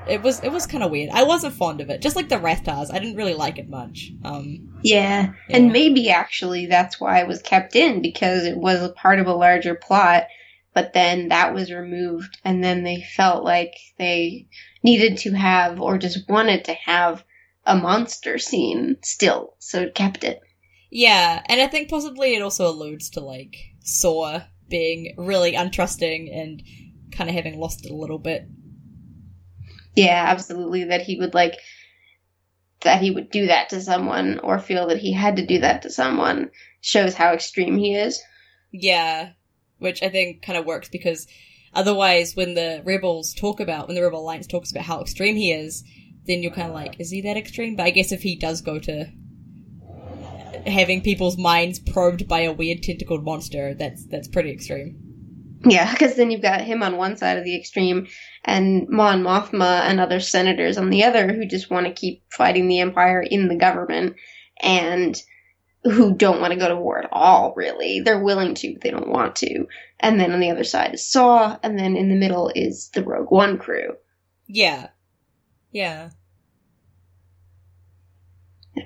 it was it was kind of weird. I wasn't fond of it, just like the Rathars. I didn't really like it much. Um, yeah. yeah, and maybe actually that's why it was kept in, because it was a part of a larger plot, but then that was removed, and then they felt like they needed to have, or just wanted to have, a monster scene still, so it kept it. Yeah, and I think possibly it also alludes to, like, Saw being really untrusting and kind of having lost it a little bit. Yeah, absolutely, that he would, like, that he would do that to someone or feel that he had to do that to someone shows how extreme he is. Yeah, which I think kind of works, because otherwise when the Rebels talk about, when the Rebel Alliance talks about how extreme he is, then you're kind of like, is he that extreme? But I guess if he does go to... having people's minds probed by a weird tentacled monster, that's that's pretty extreme. Yeah, because then you've got him on one side of the extreme, and Mon Mothma and other senators on the other, who just want to keep fighting the Empire in the government, and who don't want to go to war at all, really. They're willing to, but they don't want to. And then on the other side is Saw, and then in the middle is the Rogue One crew. Yeah. Yeah. Yeah.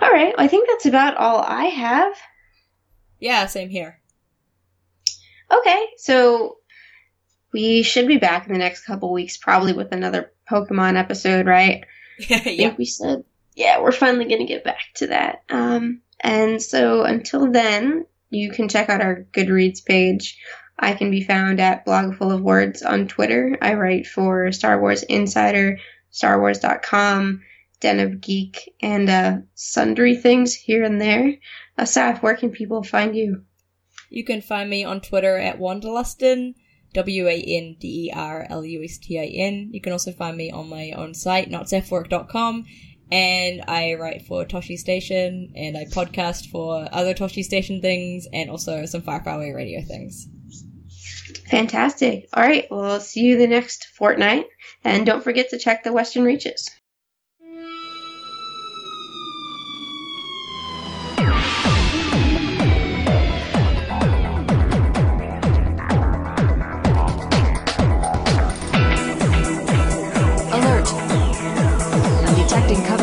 All right, I think that's about all I have. Yeah, same here. Okay, so we should be back in the next couple weeks, probably with another Pokemon episode, right? Yeah. I think we said, yeah, we're finally going to get back to that. Um, and so until then, you can check out our Goodreads page I can be found at Blog Full of Words on Twitter. I write for Star Wars Insider, Star Wars dot com, Den of Geek, and uh, sundry things here and there. Asaf, where can people find you? You can find me on Twitter at Wanderlustin, W A N D E R L U S T I N. You can also find me on my own site, not zef work dot com, and I write for Toshi Station, and I podcast for other Toshi Station things, and also some Far Far Away radio things. Fantastic. All right, well, I'll see you the next fortnight, and don't forget to check the Western Reaches. Detecting cover.